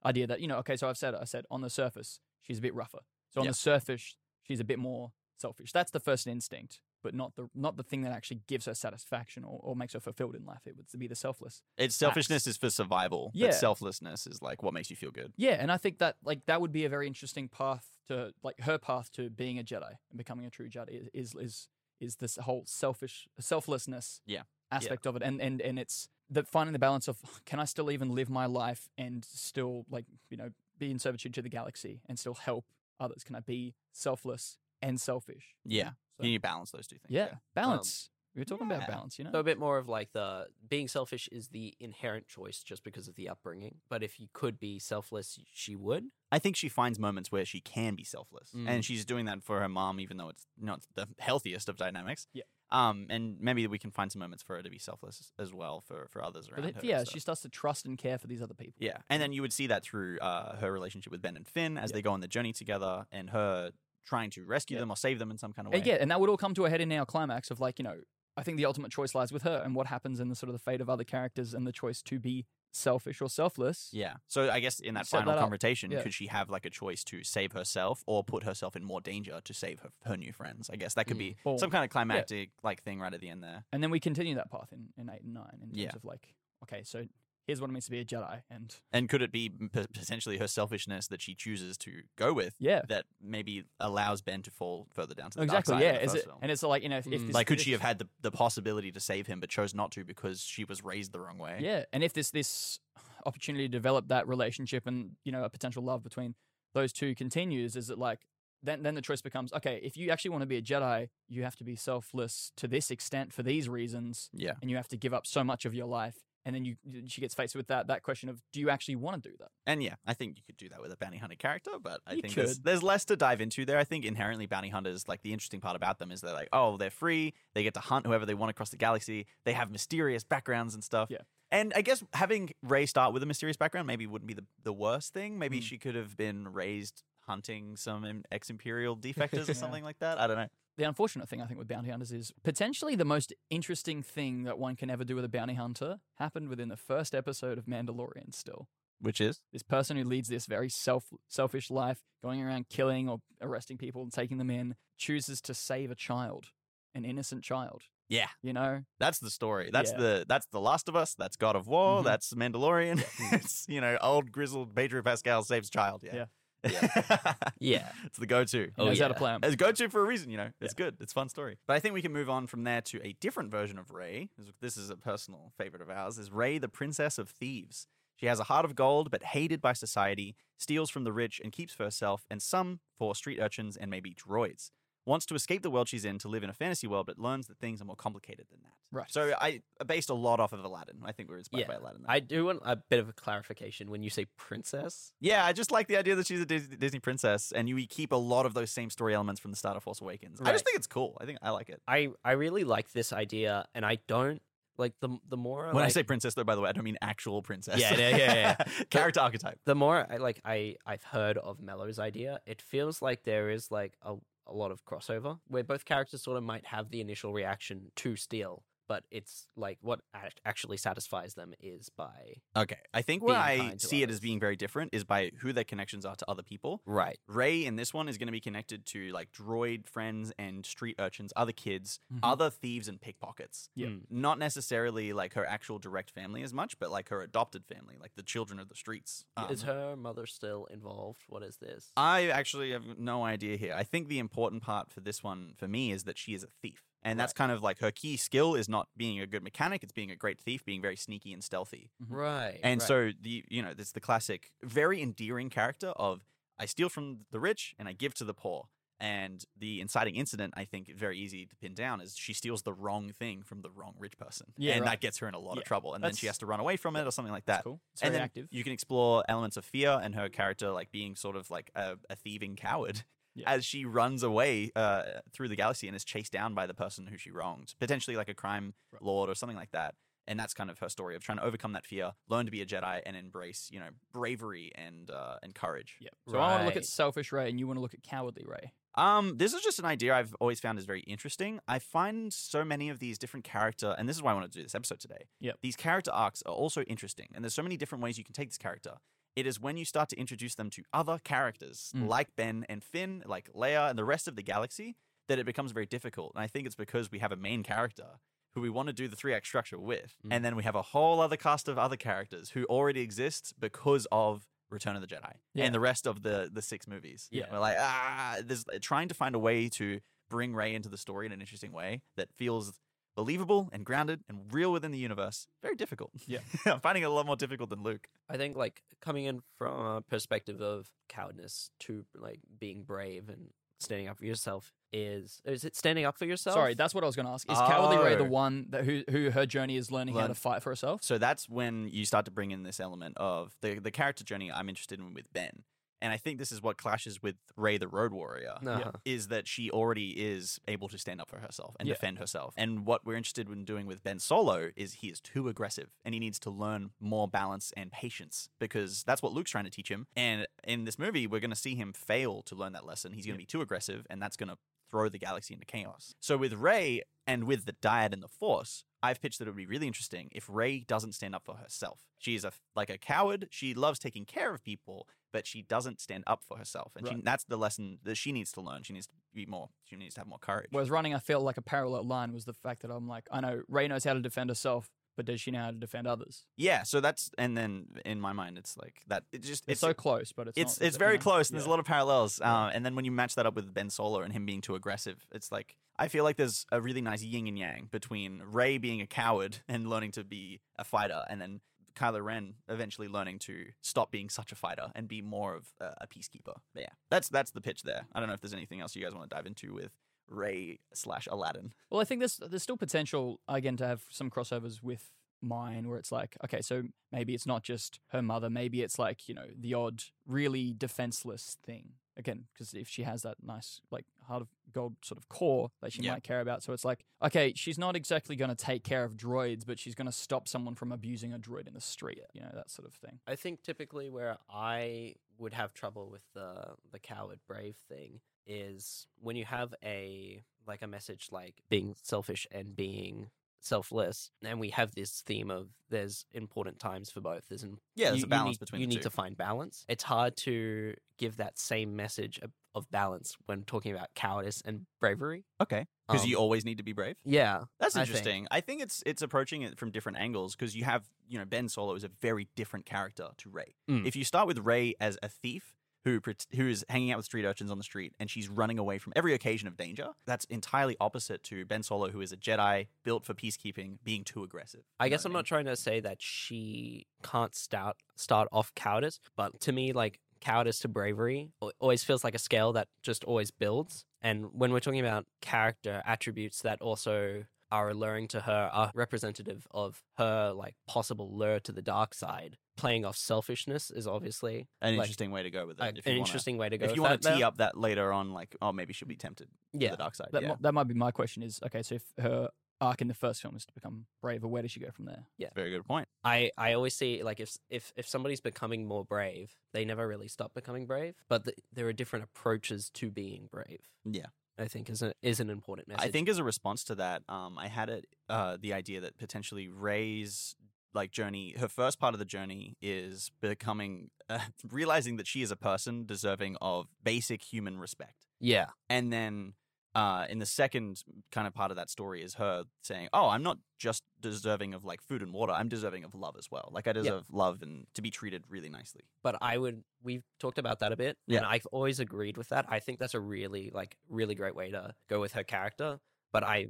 idea that you know okay, so I've said I said on the surface she's a bit rougher. So on yeah. the surface she's a bit more selfish. That's the first instinct. but not the not the thing that actually gives her satisfaction or, or makes her fulfilled in life. It would be the selfless. It's selfishness acts. Is for survival. Yeah. But selflessness is like what makes you feel good. Yeah, and I think that like that would be a very interesting path to like her path to being a Jedi and becoming a true Jedi is is is, is this whole selfish selflessness yeah. aspect yeah. of it. And and and it's the finding the balance of can I still even live my life and still like, you know, be in servitude to the galaxy and still help others? Can I be selfless and selfish? Yeah. So, you need to balance those two things. Yeah. yeah. Balance. Um, we were talking yeah. about balance, you know? So a bit more of like the being selfish is the inherent choice just because of the upbringing. But if you could be selfless, she would. I think she finds moments where she can be selfless. Mm. And she's doing that for her mom, even though it's not the healthiest of dynamics. Yeah. Um, and maybe we can find some moments for her to be selfless as well for, for others around it, her. Yeah, so. She starts to trust and care for these other people. Yeah, and then you would see that through uh, her relationship with Ben and Finn as yep. they go on the journey together and her trying to rescue yep. them or save them in some kind of way. And yeah, and that would all come to a head in our climax of like, you know, I think the ultimate choice lies with her and what happens in the sort of the fate of other characters and the choice to be selfish or selfless. Yeah. So I guess in that final that confrontation, yeah. could she have like a choice to save herself or put herself in more danger to save her, her new friends? I guess that could mm. be or, some kind of climactic yeah. like thing right at the end there. And then we continue that path in, in eight and nine in terms yeah. of like, okay, so here's what it means to be a Jedi. And and could it be p- potentially her selfishness that she chooses to go with yeah. that maybe allows Ben to fall further down to the exactly, dark side? Exactly, yeah. Is it, and it's like, you know, if, mm. if this, like, could if, she have had the, the possibility to save him but chose not to because she was raised the wrong way? Yeah, and if this this opportunity to develop that relationship and, you know, a potential love between those two continues, is it like, then then the choice becomes, okay, if you actually want to be a Jedi, you have to be selfless to this extent for these reasons. Yeah. And you have to give up so much of your life. And then you, she gets faced with that that question of, do you actually want to do that? And yeah, I think you could do that with a bounty hunter character, but I you think there's, there's less to dive into there. I think inherently bounty hunters, like the interesting part about them is they're like, oh, they're free. They get to hunt whoever they want across the galaxy. They have mysterious backgrounds and stuff. Yeah. And I guess having Rey start with a mysterious background maybe wouldn't be the, the worst thing. Maybe mm. she could have been raised hunting some ex-imperial defectors or something yeah. like that. I don't know. The unfortunate thing, I think, with bounty hunters is potentially the most interesting thing that one can ever do with a bounty hunter happened within the first episode of Mandalorian still. Which is? This person who leads this very self selfish life, going around killing or arresting people and taking them in, chooses to save a child, an innocent child. Yeah. You know? That's the story. That's yeah. the that's The Last of Us. That's God of War. Mm-hmm. That's Mandalorian. Yeah. It's, you know, old grizzled Pedro Pascal saves child. Yeah. yeah. Yeah. yeah. It's the go-to. Oh, he's yeah. out of plan. It's go-to for a reason, you know. It's yeah. good. It's a fun story. But I think we can move on from there to a different version of Rey. This is a personal favorite of ours. Is Rey the Princess of Thieves. She has a heart of gold, but hated by society, steals from the rich and keeps for herself and some for street urchins and maybe droids. Wants to escape the world she's in to live in a fantasy world, but learns that things are more complicated than that. Right. So I based a lot off of Aladdin. I think we were inspired yeah. by Aladdin. Though. I do want a bit of a clarification when you say princess. Yeah, I just like the idea that she's a Disney princess, and you keep a lot of those same story elements from the start of Force Awakens. Right. I just think it's cool. I think I like it. I, I really like this idea, and I don't like the the more I when like, I say princess though. By the way, I don't mean actual princess. Yeah, yeah, yeah. yeah. Character the, archetype. The more I like, I I've heard of Mello's idea. It feels like there is like a a lot of crossover where both characters sort of might have the initial reaction to steal, but it's like what actually satisfies them is by okay. I think where I see others. It as being very different is by who their connections are to other people. Right. Rey in this one is going to be connected to like droid friends and street urchins, other kids, mm-hmm. other thieves and pickpockets. Yeah. Mm. Not necessarily like her actual direct family as much, but like her adopted family, like the children of the streets. Um, is her mother still involved? What is this? I actually have no idea here. I think the important part for this one for me is that she is a thief. And right. that's kind of like her key skill is not being a good mechanic. It's being a great thief, being very sneaky and stealthy. Right. And right. so, the you know, it's the classic, very endearing character of I steal from the rich and I give to the poor. And the inciting incident, I think, very easy to pin down is she steals the wrong thing from the wrong rich person. Yeah, and right. that gets her in a lot yeah. of trouble. And that's, then she has to run away from it or something like that. That's cool. It's and very then active. You can explore elements of fear and her character like being sort of like a, a thieving coward. Yeah. As she runs away uh, through the galaxy and is chased down by the person who she wronged, potentially like a crime right. lord or something like that. And that's kind of her story of trying to overcome that fear, learn to be a Jedi, and embrace, you know, bravery and uh, and courage. Yep. So right. I want to look at selfish Rey, and you want to look at cowardly Rey. Um, this is just an idea I've always found is very interesting. I find so many of these different character, and this is why I want to do this episode today. Yep. These character arcs are also interesting, and there's so many different ways you can take this character. It is when you start to introduce them to other characters mm. like Ben and Finn, like Leia and the rest of the galaxy, that it becomes very difficult. And I think it's because we have a main character who we want to do the three act structure with. Mm. And then we have a whole other cast of other characters who already exist because of Return of the Jedi yeah. and the rest of the the six movies. Yeah. We're like, ah, there's trying to find a way to bring Rey into the story in an interesting way that feels believable and grounded and real within the universe. Very difficult. Yeah. I'm finding it a lot more difficult than Luke. I think like coming in from a perspective of cowardness to like being brave and standing up for yourself is is it standing up for yourself? Sorry, that's what I was going to ask. Is oh. Cowardly Rey the one that who who her journey is learning Learn. how to fight for herself? So that's when you start to bring in this element of the the character journey I'm interested in with Ben. And I think this is what clashes with Rey the Road Warrior, uh-huh. is that she already is able to stand up for herself and yeah. defend herself. And what we're interested in doing with Ben Solo is he is too aggressive and he needs to learn more balance and patience because that's what Luke's trying to teach him. And in this movie, we're going to see him fail to learn that lesson. He's going to yeah. be too aggressive and that's going to throw the galaxy into chaos. So with Rey and with the dyad and the Force, I've pitched that it would be really interesting if Rey doesn't stand up for herself. She is a, like a coward. She loves taking care of people, but she doesn't stand up for herself. And right. she, that's the lesson that she needs to learn. She needs to be more, she needs to have more courage. Whereas running, I feel like a parallel line was the fact that I'm like, I know Rey knows how to defend herself, but does she know how to defend others? Yeah, so that's, and then in my mind, it's like that. It just, it's, it's so close, but it's It's, not, it's very you know? close. And yeah. there's a lot of parallels. Yeah. Uh, and then when you match that up with Ben Solo and him being too aggressive, it's like, I feel like there's a really nice yin and yang between Rey being a coward and learning to be a fighter, and then Kylo Ren eventually learning to stop being such a fighter and be more of a, a peacekeeper. But yeah, that's that's the pitch there. I don't know if there's anything else you guys want to dive into with Rey slash Aladdin. Well, I think there's there's still potential, again, to have some crossovers with mine where it's like, okay, so maybe it's not just her mother. Maybe it's like, you know, the odd, really defenseless thing. Again, because if she has that nice, like, heart of gold sort of core that she yeah. might care about. So it's like, okay, she's not exactly going to take care of droids, but she's going to stop someone from abusing a droid in the street, yeah. you know, that sort of thing. I think typically where I would have trouble with the, the coward brave thing is when you have a, like, a message like being selfish and being selfless, and we have this theme of there's important times for both. There's an, yeah, there's you, a balance need, between you the need two. to find balance. It's hard to give that same message of, of balance when talking about cowardice and bravery. Okay, because um, you always need to be brave. Yeah, that's interesting. I think, I think it's it's approaching it from different angles because you have you know Ben Solo is a very different character to Rey. Mm. If you start with Rey as a thief who who is hanging out with street urchins on the street and she's running away from every occasion of danger. That's entirely opposite to Ben Solo, who is a Jedi built for peacekeeping, being too aggressive. I guess I'm not trying to say that she can't start, start off cowardice, but to me, like, cowardice to bravery always feels like a scale that just always builds. And when we're talking about character attributes that also are alluring to her, are representative of her, like, possible lure to the dark side. Playing off selfishness is obviously an like, interesting way to go with it. A, if you an wanna, interesting way to go. If you want to tee up that later on, like, oh, maybe she'll be tempted yeah. to the dark side. That, yeah. m- that might be my question is, okay, so if her arc in the first film is to become braver, where does she go from there? Yeah. Very good point. I, I always see, like, if, if, if somebody's becoming more brave, they never really stop becoming brave, but the, there are different approaches to being brave. Yeah. I think is, a, is an important message. I think as a response to that, um, I had a, uh, the idea that potentially Rey's like journey, her first part of the journey is becoming, uh, realizing that she is a person deserving of basic human respect. Yeah. And then uh, in the second kind of part of that story is her saying, oh, I'm not just deserving of like food and water. I'm deserving of love as well. Like I deserve yeah. love and to be treated really nicely. But I would, we've talked about that a bit yeah. and I've always agreed with that. I think that's a really, like really great way to go with her character. But I,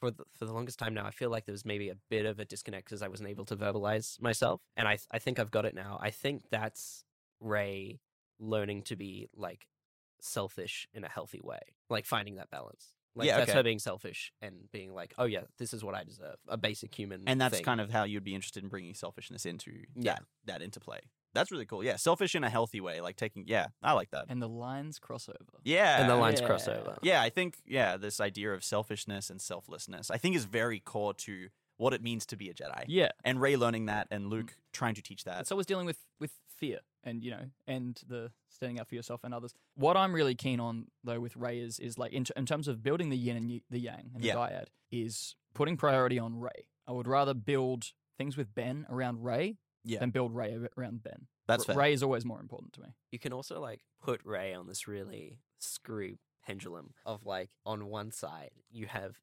For the, for the longest time now, I feel like there was maybe a bit of a disconnect because I wasn't able to verbalize myself. And I I think I've got it now. I think that's Rey learning to be, like, selfish in a healthy way. Like, finding that balance. Like, yeah, that's okay. her being selfish and being like, oh, yeah, this is what I deserve. A basic human And that's thing. kind of how you'd be interested in bringing selfishness into yeah. that, that interplay. That's really cool. Yeah, selfish in a healthy way. Like, taking... Yeah, I like that. And the lines crossover. Yeah. And the lines yeah. crossover. Yeah, I think, yeah, this idea of selfishness and selflessness, I think is very core to what it means to be a Jedi. Yeah. And Rey learning that and Luke mm. trying to teach that. It's always dealing with, with fear and, you know, and the standing up for yourself and others. What I'm really keen on, though, with Rey is, is like, in, t- in terms of building the yin and y- the yang and yeah. the dyad, is putting priority on Rey. I would rather build things with Ben around Rey Yeah. and build Rey around Ben. That's fair. Rey is always more important to me. You can also, like, put Rey on this really screw pendulum of, like, on one side you have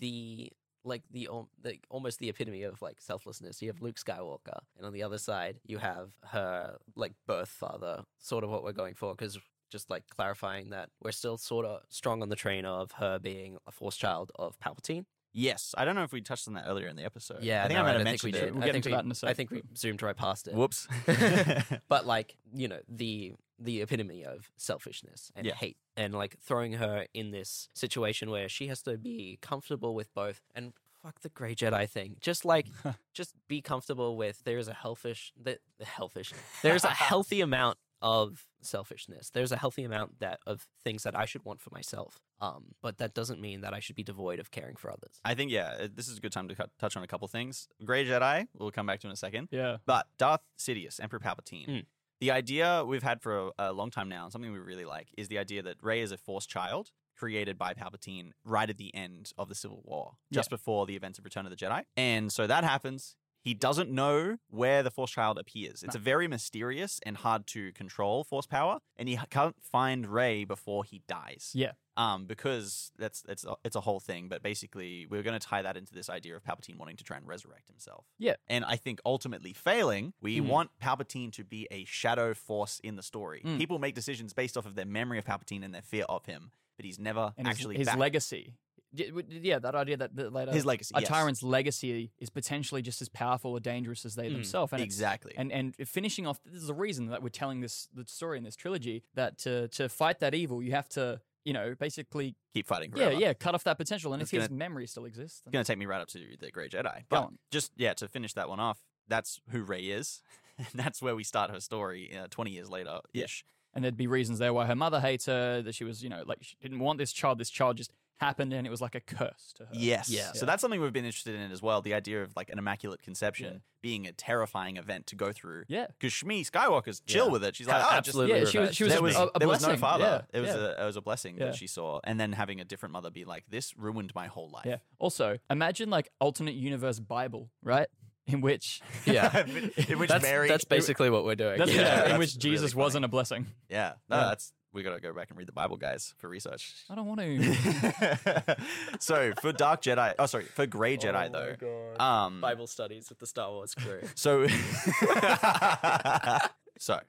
the like the, the almost the epitome of, like, selflessness. You have Luke Skywalker, and on the other side you have her, like, birth father, sort of what we're going for, because just, like, clarifying that we're still sort of strong on the train of her being a Force child of Palpatine. Yes. I don't know if we touched on that earlier in the episode. Yeah, I think no, I might have mentioned it. We'll get into that in a second. I think we zoomed right past it. Whoops. But, like, you know, the the epitome of selfishness and yeah. hate, and, like, throwing her in this situation where she has to be comfortable with both, and fuck the Grey Jedi thing. Just, like, just be comfortable with there is a healthish, the, the healthish, there is a healthy amount of selfishness. There's a healthy amount that of things that I should want for myself. Um, but that doesn't mean that I should be devoid of caring for others. I think, yeah, this is a good time to cut, touch on a couple things. Grey Jedi, we'll come back to in a second. Yeah. But Darth Sidious, Emperor Palpatine. Mm. The idea we've had for a, a long time now, and something we really like, is the idea that Rey is a Force child created by Palpatine right at the end of the Civil War, just yeah. before the events of Return of the Jedi. And so that happens. He doesn't know where the Force child appears. It's no. a very mysterious and hard to control Force power, and he can't find Rey before he dies. Yeah. Um, because that's it's a, it's a whole thing, but basically we're going to tie that into this idea of Palpatine wanting to try and resurrect himself. Yeah. And I think ultimately failing, we mm. want Palpatine to be a shadow force in the story. Mm. People make decisions based off of their memory of Palpatine and their fear of him, but he's never and actually his, his back. legacy. Yeah, that idea that later his legacy, a yes. tyrant's legacy is potentially just as powerful or dangerous as they mm, themselves. And exactly. And and finishing off, this is the reason that we're telling this the story in this trilogy, that to to fight that evil, you have to, you know, basically keep fighting forever. Yeah, yeah, cut off that potential. And it's if gonna, his memory still exists, then it's going to take me right up to the Grey Jedi. But just, yeah, to finish that one off, that's who Rey is. And that's where we start her story uh, twenty years later-ish. Yeah. And there'd be reasons there why her mother hates her, that she was, you know, like, she didn't want this child. This child just happened, and it was like a curse to her. Yes. Yeah. So that's something we've been interested in as well, the idea of, like, an immaculate conception yeah. being a terrifying event to go through. Yeah. Because Shmi Skywalker's chill yeah. with it. She's like, oh, absolutely. Yeah, she was, she was there was, a, a there was no father. Yeah. It, was yeah. a, it was a blessing yeah. that she saw. And then having a different mother be like, this ruined my whole life. Yeah. Also, imagine, like, alternate universe Bible, right? In which, yeah, in which that's, Mary, that's basically what we're doing. That's, yeah, yeah, that's in which Jesus really wasn't a blessing. Yeah, no, yeah. that's we gotta go back and read the Bible, guys, for research. I don't want to. So for Dark Jedi, oh sorry, for Grey Jedi oh though, God. Um, Bible studies with the Star Wars crew. So, so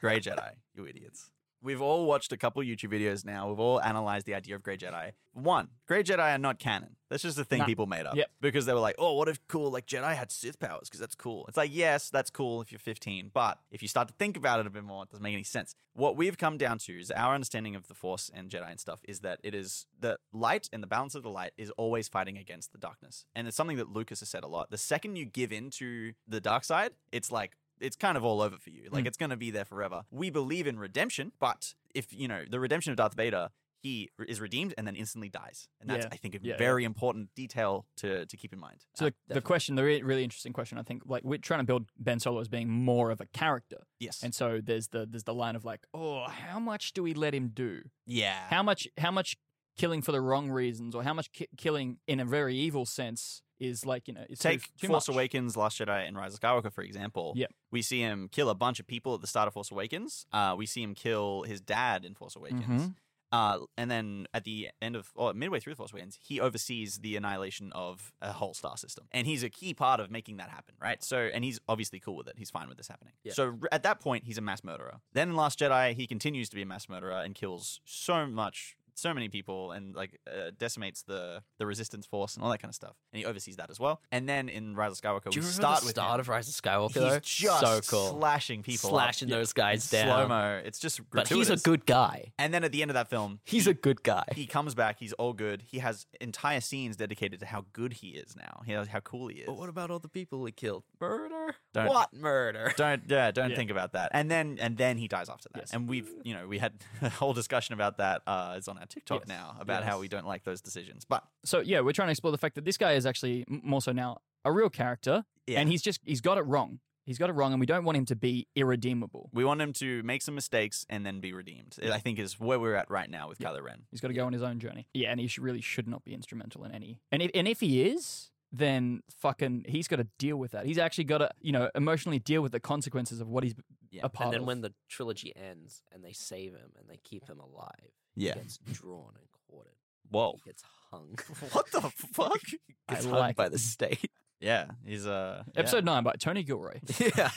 Grey Jedi, you idiots. We've all watched a couple YouTube videos now. We've all analyzed the idea of Grey Jedi. One, Grey Jedi are not canon. That's just a thing nah. people made up. Yep. Because they were like, oh, what if cool, like, Jedi had Sith powers? Because that's cool. It's like, yes, that's cool if you're fifteen. But if you start to think about it a bit more, it doesn't make any sense. What we've come down to is our understanding of the Force and Jedi and stuff is that it is the light, and the balance of the light is always fighting against the darkness. And it's something that Lucas has said a lot. The second you give in to the dark side, it's like, it's kind of all over for you. Like, mm. it's going to be there forever. We believe in redemption, but if, you know, the redemption of Darth Vader, he is redeemed and then instantly dies. And that's, yeah. I think, a yeah, very yeah. important detail to to keep in mind. So uh, the, the question, the re- really interesting question, I think, like, we're trying to build Ben Solo as being more of a character. Yes. And so there's the there's the line of, like, oh, how much do we let him do? Yeah. How much, how much killing for the wrong reasons, or how much ki- killing in a very evil sense is, like, you know, it's take too Force much. Awakens, Last Jedi, and Rise of Skywalker, for example. Yeah, we see him kill a bunch of people at the start of Force Awakens. Uh, we see him kill his dad in Force Awakens, mm-hmm. uh, and then at the end of, or midway through Force Awakens, he oversees the annihilation of a whole star system, and he's a key part of making that happen, right? So, and he's obviously cool with it. He's fine with this happening. Yeah. So at that point, he's a mass murderer. Then in Last Jedi, he continues to be a mass murderer and kills so much. so many people, and, like, uh, decimates the, the resistance force and all that kind of stuff. And he oversees that as well. And then in Rise of Skywalker, we start the with start him. of Rise of Skywalker. He's just so cool. slashing people, slashing up. those guys down, slow mo. It's just gratuitous. But he's a good guy. And then at the end of that film, he's he, a good guy. He comes back. He's all good. He has entire scenes dedicated to how good he is now. He knows how cool he is. But what about all the people he killed? Murder? Don't, what murder? Don't yeah. Don't yeah. think about that. And then and then he dies after that. Yes. And we've you know we had a whole discussion about that. Uh, it's on our TikTok yes. now about yes. how we don't like those decisions. But so yeah, we're trying to explore the fact that this guy is actually more so now a real character, yeah. and he's just he's got it wrong. He's got it wrong, and we don't want him to be irredeemable. We want him to make some mistakes and then be redeemed. I think is where we're at right now with yeah. Kylo Ren. He's got to go yeah. on his own journey. Yeah, and he really should not be instrumental in any. And if and if he is, then fucking he's got to deal with that. He's actually got to, you know, emotionally deal with the consequences of what he's yeah. a part of. And then of. when the trilogy ends and they save him and they keep him alive. Yeah. He gets drawn and quartered. Whoa. He gets hung. What the fuck? He gets I hung like by the state. Yeah. He's uh, Episode yeah. nine by Tony Gilroy. Yeah.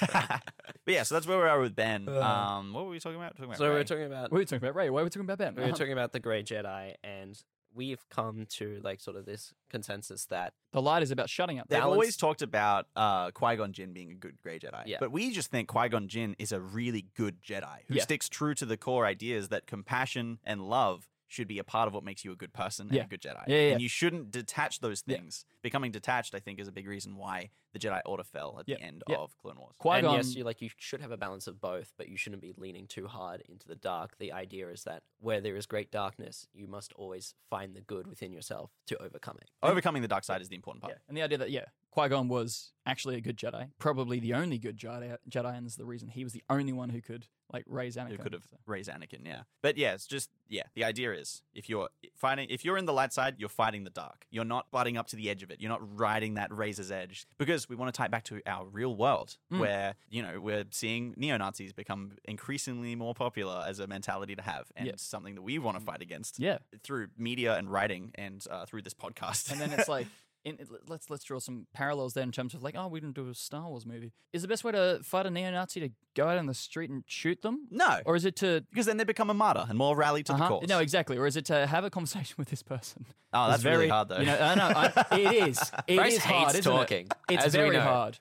But yeah, so that's where we are with Ben. Uh, um, what were we talking about? Talking about so Rey. we were talking about... We were talking about Rey. Why were we talking about Ben? We were uh-huh. talking about the Grey Jedi, and we've come to like sort of this consensus that... The light is about shutting up. They've balance. always talked about uh, Qui-Gon Jinn being a good Grey Jedi. Yeah. But we just think Qui-Gon Jinn is a really good Jedi who yeah. sticks true to the core ideas that compassion and love should be a part of what makes you a good person and yeah. a good Jedi. Yeah, yeah, and you shouldn't detach those things. Yeah. Becoming detached, I think, is a big reason why the Jedi Order fell at yeah. the end yeah. of Clone Wars. Qui-Gon, and yes, you, like, you should have a balance of both, but you shouldn't be leaning too hard into the dark. The idea is that where there is great darkness, you must always find the good within yourself to overcome it. Overcoming the dark side yeah. is the important part. Yeah. And the idea that, yeah, Qui-Gon was actually a good Jedi, probably the only good Jedi, Jedi, and is the reason he was the only one who could, like, raise Anakin. Who could have so. raised Anakin, yeah. But yeah, it's just, yeah, the idea is, if you're fighting, if you're in the light side, you're fighting the dark. You're not butting up to the edge of it. You're not riding that razor's edge. Because we want to tie it back to our real world, mm. where, you know, we're seeing neo-Nazis become increasingly more popular as a mentality to have, and yeah. something that we want to fight against yeah. through media and writing and uh, through this podcast. And then it's like... In, let's let's draw some parallels there in terms of like, oh, we didn't do a Star Wars movie. Is the best way to fight a neo-Nazi to go out on the street and shoot them? No. Or is it to... Because then they become a martyr and more rally to uh-huh. the cause. No, exactly. Or is it to have a conversation with this person? Oh, that's very, really hard, though. You know, I know. I, it is. It Bryce is hates hard, talking. It? It's very hard.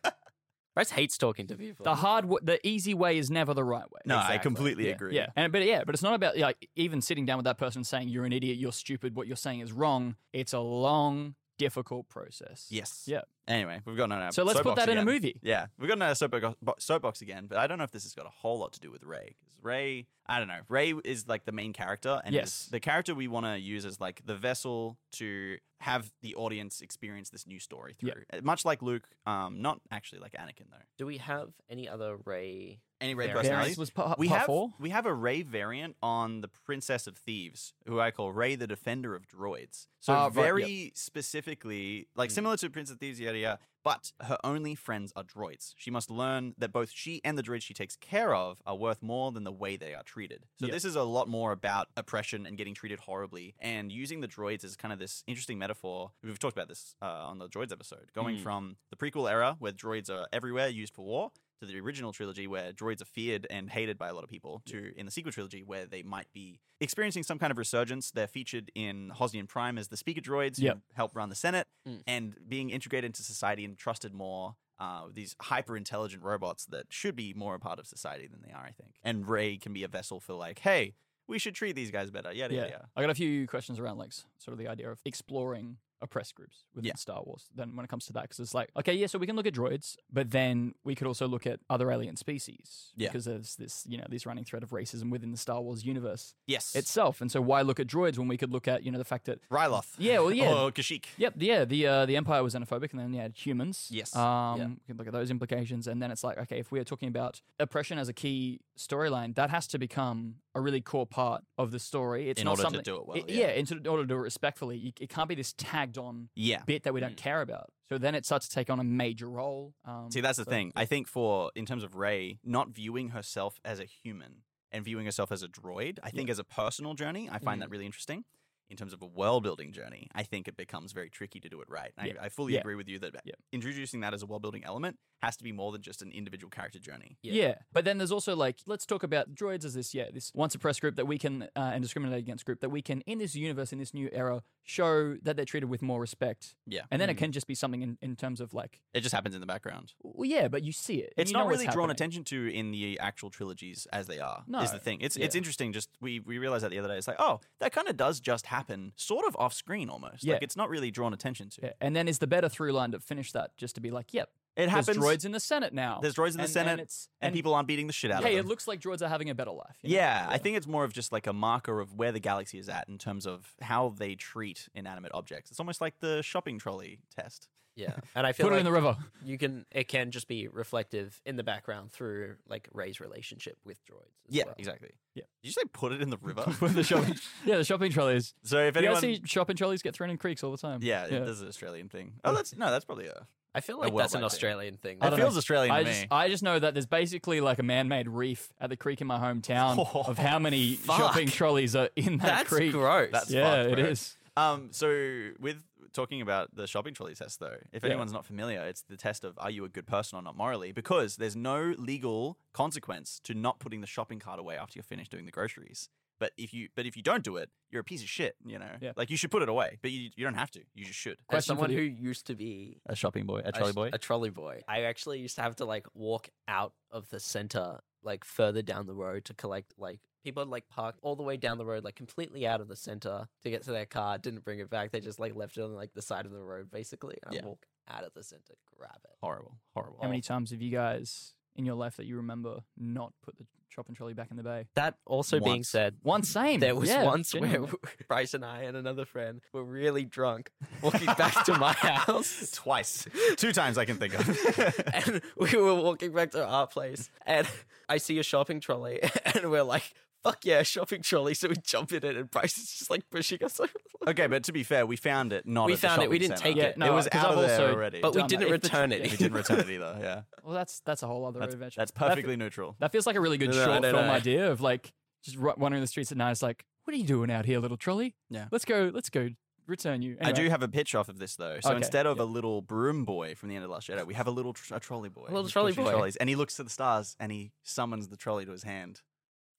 Bryce hates talking to people. The hard, w- the easy way is never the right way. No, exactly. I completely yeah. agree. Yeah, and but yeah, but it's not about like even sitting down with that person saying you're an idiot, you're stupid, what you're saying is wrong. It's a long... difficult process. Yes. Yeah. Anyway, we've gotten on our So let's put that again. in a movie. Yeah. We've gotten on our soapbox, soapbox again, but I don't know if this has got a whole lot to do with Rey. Rey, I don't know. Rey is like the main character, and yes. the character we want to use as like the vessel to have the audience experience this new story through. Yep. Much like Luke, um, not actually like Anakin, though. Do we have any other Rey... Any Rey personalities? Was part, part we, have, four? we have a Rey variant on the Princess of Thieves, who I call Rey the Defender of Droids. So uh, very right, yep. specifically, like mm. similar to Princess of Thieves, yada yada, but her only friends are droids. She must learn that both she and the droids she takes care of are worth more than the way they are treated. So yep. this is a lot more about oppression and getting treated horribly, and using the droids as kind of this interesting metaphor. We've talked about this uh, on the droids episode, going mm. from the prequel era where droids are everywhere used for war, to the original trilogy where droids are feared and hated by a lot of people, to yeah. in the sequel trilogy where they might be experiencing some kind of resurgence. They're featured in Hosnian Prime as the speaker droids yep. who help run the Senate mm. and being integrated into society and trusted more. Uh, these hyper-intelligent robots that should be more a part of society than they are, I think. And Rey can be a vessel for like, hey, we should treat these guys better. Yada, yeah, yeah. I got a few questions around like sort of the idea of exploring oppressed groups within yeah. Star Wars then when it comes to that, because it's like, okay, yeah, so we can look at droids, but then we could also look at other alien species yeah. because there's this, you know, this running thread of racism within the Star Wars universe yes. itself. And so why look at droids when we could look at, you know, the fact that... Ryloth. Yeah, well, yeah. Or Kashyyyk. Yep, yeah, the uh, the Empire was xenophobic, and then you had humans. Yes. Um, yeah. We can look at those implications, and then it's like, okay, if we are talking about oppression as a key storyline, that has to become a really core part of the story. It's in not order something, to do it well. It, yeah, yeah in, to, in order to do it respectfully. You, it can't be this tagged on yeah. bit that we don't mm. care about. So then it starts to take on a major role. Um, See, that's the so, thing. Yeah. I think for, in terms of Rey, not viewing herself as a human and viewing herself as a droid, I think yeah. as a personal journey, I find mm. that really interesting. In terms of a world-building journey, I think it becomes very tricky to do it right. Yeah. I, I fully yeah. agree with you that yeah. introducing that as a world-building element has to be more than just an individual character journey. Yeah. yeah. But then there's also like, let's talk about droids as this, yeah, this once-oppressed group that we can, uh, and discriminate against group that we can, in this universe, in this new era, show that they're treated with more respect. Yeah. And then mm. it can just be something in, in terms of like... It just happens in the background. Well, yeah, but you see it. It's not really drawn attention to in the actual trilogies as they are, no. is the thing. It's yeah. it's interesting, just, we, we realized that the other day. It's like, oh, that kind of does just happen. Happen sort of off screen almost. Yeah. Like it's not really drawn attention to. Yeah. And then is the better through line to finish that just to be like, yep, it happens. There's droids in the Senate now. There's droids in the and, Senate and, it's, and, and people aren't beating the shit out hey, of them. Hey, it looks like droids are having a better life. You know? yeah, yeah, I think it's more of just like a marker of where the galaxy is at in terms of how they treat inanimate objects. It's almost like the shopping trolley test. Yeah, and I feel Put like it in the river. You can it can just be reflective in the background through like Rey's relationship with droids. As yeah, well. exactly. Yeah, did you say put it in the river? the shopping, yeah, the shopping trolleys. So if anyone you guys see shopping trolleys get thrown in creeks all the time. Yeah, yeah. It, this is an Australian thing. Oh, that's no, that's probably a I feel like that's an Australian thing. It feels Australian to me. I just know that there's basically like a man-made reef at the creek in my hometown of how many shopping trolleys are in that creek. That's gross. That's yeah, it is. Um, so with talking about the shopping trolley test, though, if yeah. anyone's not familiar, it's the test of are you a good person or not morally, because there's no legal consequence to not putting the shopping cart away after you're finished doing the groceries. But if you but if you don't do it, you're a piece of shit, you know? Yeah. Like, you should put it away, but you you don't have to. You just should. As someone who used to be... A shopping boy? A trolley boy? A, a trolley boy. I actually used to have to, like, walk out of the center, like, further down the road to collect, like... People had, like, parked all the way down the road, like, completely out of the center to get to their car, didn't bring it back. They just, like, left it on, like, the side of the road, basically. And yeah. I walk out of the center, grab it. Horrible. Horrible. How many times have you guys... in your life that you remember not put the shopping trolley back in the bay? That also once. being said, once same. There was yeah, once genuinely. where Bryce and I and another friend were really drunk walking back to my house. Twice. Two times I can think of. And we were walking back to our place and I see a shopping trolley and we're like, fuck yeah, shopping trolley. So we jump in it and Bryce is just like pushing us over. Okay, but to be fair, we found it not we at the shopping We found it. We didn't center. take yeah, it. No, it was out I've of there already. But we didn't return the, it. Yeah, we didn't return it either, yeah. Well, that's that's a whole other that's, adventure. That's perfectly that, neutral. That feels like a really good no, no, short no, no, film no. idea of like just wandering the streets at night. It's like, what are you doing out here, little trolley? Yeah. Let's go, let's go. Return you. Anyway. I do have a pitch off of this though. So okay. instead of yeah. a little broom boy from the end of The Last Jedi, we have a little tr- a trolley boy. A little trolley boy. And he looks to the stars and he summons the trolley to his hand.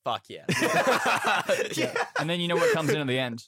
Fuck yeah. yeah. yeah. And then you know what comes in at the end?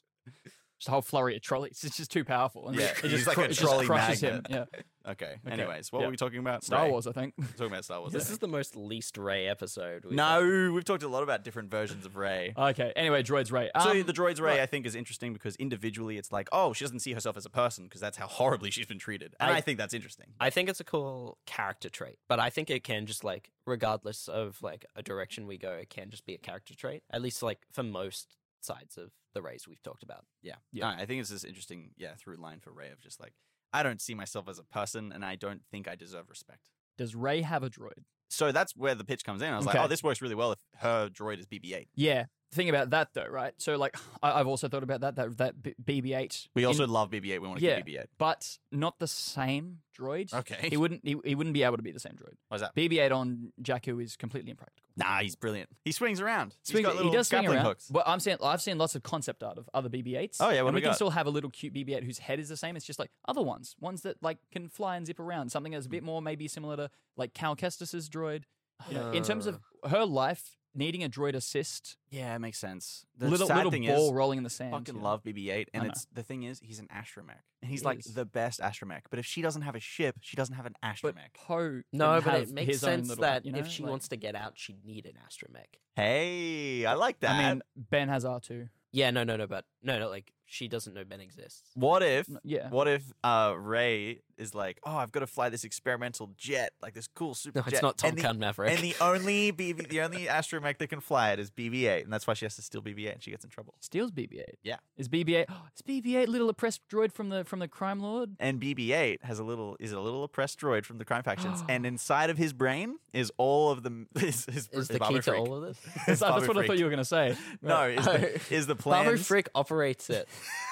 Just a whole flurry of trolleys. It's just too powerful. And yeah. It just, like cr- a trolley it just crushes magnet. him. Yeah. Okay. okay. Anyways, what yeah. were we talking about? Star Rey. Wars, I think. We're talking about Star Wars. This is the most least Rey episode. We've no, had. we've talked a lot about different versions of Rey. Okay. Anyway, droids Rey. Um, so the droids Rey, right. I think, is interesting because individually it's like, oh, she doesn't see herself as a person because that's how horribly she's been treated. And I, I think that's interesting. I think it's a cool character trait, but I think it can just like, regardless of like a direction we go, it can just be a character trait, at least like for most sides of the Reys we've talked about. Yeah. yeah. No, I think it's this interesting, yeah, through line for Rey of just like, I don't see myself as a person and I don't think I deserve respect. Does Rey have a droid? So that's where the pitch comes in. I was okay. like, oh, this works really well if her droid is B B eight. Yeah. The thing about that though, right? So like, I- I've also thought about that, that, that B B eight. We also in- love B B eight. We want to yeah, keep B B eight. But not the same droid. Okay. He wouldn't, he, he wouldn't be able to be the same droid. Why's that? B B eight on Jakku is completely impractical. Nah, he's brilliant. He swings around. Swings, he's got little he does swing around. Hooks. But I'm saying, I've seen lots of concept art of other B B eights. Oh yeah, what and we, we got? Can still have a little cute B B eight whose head is the same. It's just like other ones, ones that like can fly and zip around. Something that's a bit more maybe similar to like Cal Kestis's droid. You know, uh. In terms of her life, needing a droid assist. Yeah, it makes sense. The little sad little thing ball is, rolling in the sand. I fucking yeah. love B B eight. And it's the thing is, he's an astromech. And he's he like is. the best astromech. But if she doesn't have a ship, she doesn't have an astromech. Poe no, but it makes sense little, that you know, if she like, wants to get out, she'd need an astromech. Hey, I like that. I mean, Ben has R two. Yeah, no, no, no, but no, no, like she doesn't know Ben exists. What if, yeah. what if uh, Rey is like, oh, I've got to fly this experimental jet, like this cool super jet. No, it's not Top Gun Maverick. And the only B B, the only astromech that can fly it is B B eight, and that's why she has to steal B B eight, and she gets in trouble. Steals B B eight. Yeah, is B B eight? Oh, is B B eight little oppressed droid from the from the crime lord? And B B eight has a little is a little oppressed droid from the crime factions, and inside of his brain is all of the is, is, is, is the key to Freak. all of this. That's what Freak. I thought you were going to say. No, right. is, the, is the plan? Babu Frick operates it.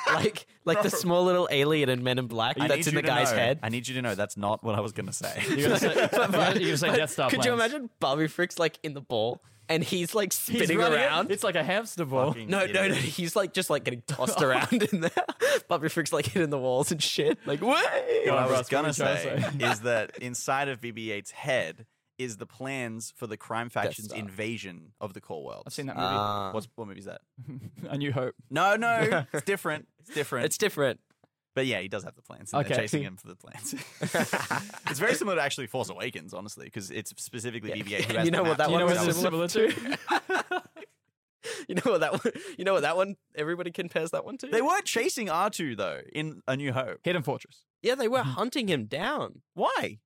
Like like Robert. the small little alien in Men in Black I that's in the guy's know. head. I need you to know that's not what I was going to say. You're going to say Death Star Could plans. you imagine Bobby Frick's like in the ball and he's like spinning he's around? It's like a hamster ball. Fucking no, idiot. no, no. He's like just like getting tossed around in there. Bobby Frick's like hitting the walls and shit. Like, what? What I was going to say is that inside of B B eight's head is the plans for the crime faction's invasion of the core world. I've seen that movie. Uh, What's, what movie is that? A New Hope. No, no. It's different. It's different. It's different. But yeah, he does have the plans. And okay. They're chasing him for the plans. It's very similar to actually Force Awakens, honestly, because it's specifically yeah. B B eight. Who has you know what that one is similar to? You know what that one? You know what that one? Everybody compares that one to? They weren't chasing R two, though, in A New Hope. Hidden Fortress. Yeah, they were hunting him down. Why?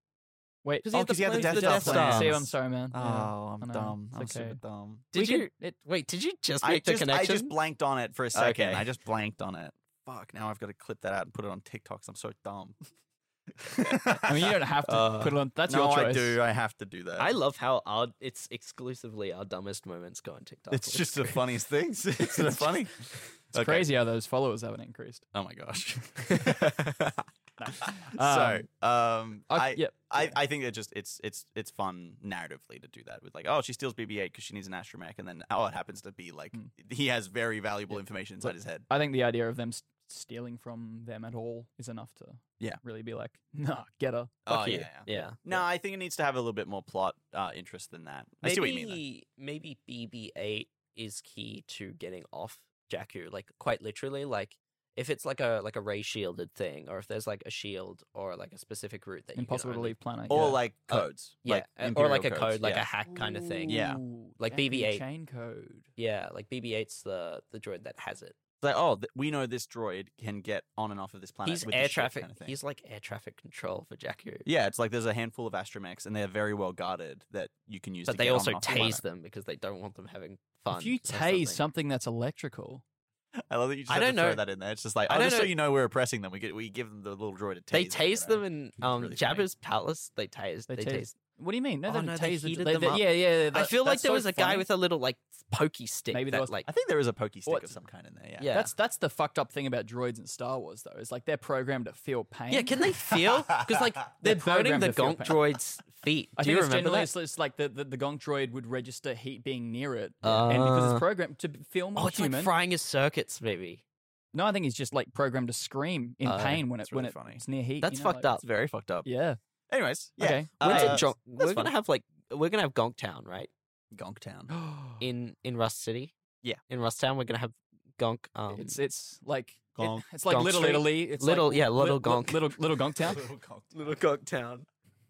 Wait, because oh, he, he had the Death, the Death Star. Star. See, I'm sorry, man. Oh, yeah. I'm dumb. I'm okay. super dumb. Did we you? Can, it, wait, did you just make I the just, connection? I just blanked on it for a second. Okay. I just blanked on it. Fuck! Now I've got to clip that out and put it on TikTok. I'm so dumb. I mean, you don't have to uh, put it on. That's no, your choice. I do. I have to do that. I love how our it's exclusively our dumbest moments go on TikTok. It's just the funniest things. It's the funny. It's okay. crazy how those followers haven't increased. Oh my gosh. No, um, so um, I I, yeah, I, yeah. I think it just it's it's it's fun narratively to do that with, like, oh, she steals B B eight because she needs an astromech, and then oh, it happens to be like mm. he has very valuable yeah. information inside but his head. I think the idea of them st- stealing from them at all is enough to yeah really be like, nah, get her. Fuck oh you. yeah, yeah. yeah. No, nah, I think it needs to have a little bit more plot uh, interest than that. Maybe, I see what you mean. Though. Maybe B B eight is key to getting off Jakku, like quite literally, like. If it's like a like a ray shielded thing, or if there's like a shield or like a specific route that you impossible can only... to leave planet, or yeah. like codes, uh, yeah, like or like a codes. code, like yeah. a hack kind of thing, Ooh, yeah, like B B eight chain code, yeah, like B B eight's the the droid that has it. It's like, oh, th- we know this droid can get on and off of this planet. He's with air traffic. Kind of he's like air traffic control for Jakku. Yeah, it's like there's a handful of astromechs, and they're very well guarded that you can use. But to they get also on and off tase the them because they don't want them having fun. If you tase something. something that's electrical. I love that you just I have to throw know. that in there. It's just like, oh, just know. so you know we're oppressing them. We get, we give them the little droid to tase. They tase them, you know? them in um, really Jabba's palace. They tase. They, they tase. tase. What do you mean? No, oh, no, they heated them, them up. Yeah, yeah. That, I feel like there so was a funny. guy with a little, like, pokey stick. Maybe there that, was. Like, I think there is a pokey stick of some kind in there, yeah. yeah. That's that's the fucked up thing about droids in Star Wars, though. It's like they're programmed to feel pain. Yeah, can they feel? Because, like, they're, they're burning the gonk droid's feet. Do I think you remember that? It's, it's like the, the, the gonk droid would register heat being near it. Uh, and because it's programmed to feel more human. Oh, it's human. Like frying his circuits, maybe. No, I think he's just, like, programmed to scream in uh, pain when, it, really when it's near heat. That's fucked up. It's very fucked up. Yeah. Anyways, yeah. Okay. Uh, jo- we're going to have like we're going to have Gonk Town, right? Gonk Town. in in Rust City? Yeah. In Rust Town we're going to have Gonk um It's it's like Gonk. It, it's like Gonk Little Street. Italy. It's little like, yeah, Little li- Gonk. Little Little Gonk Town. Little Gonk Town. Little Gonk Town.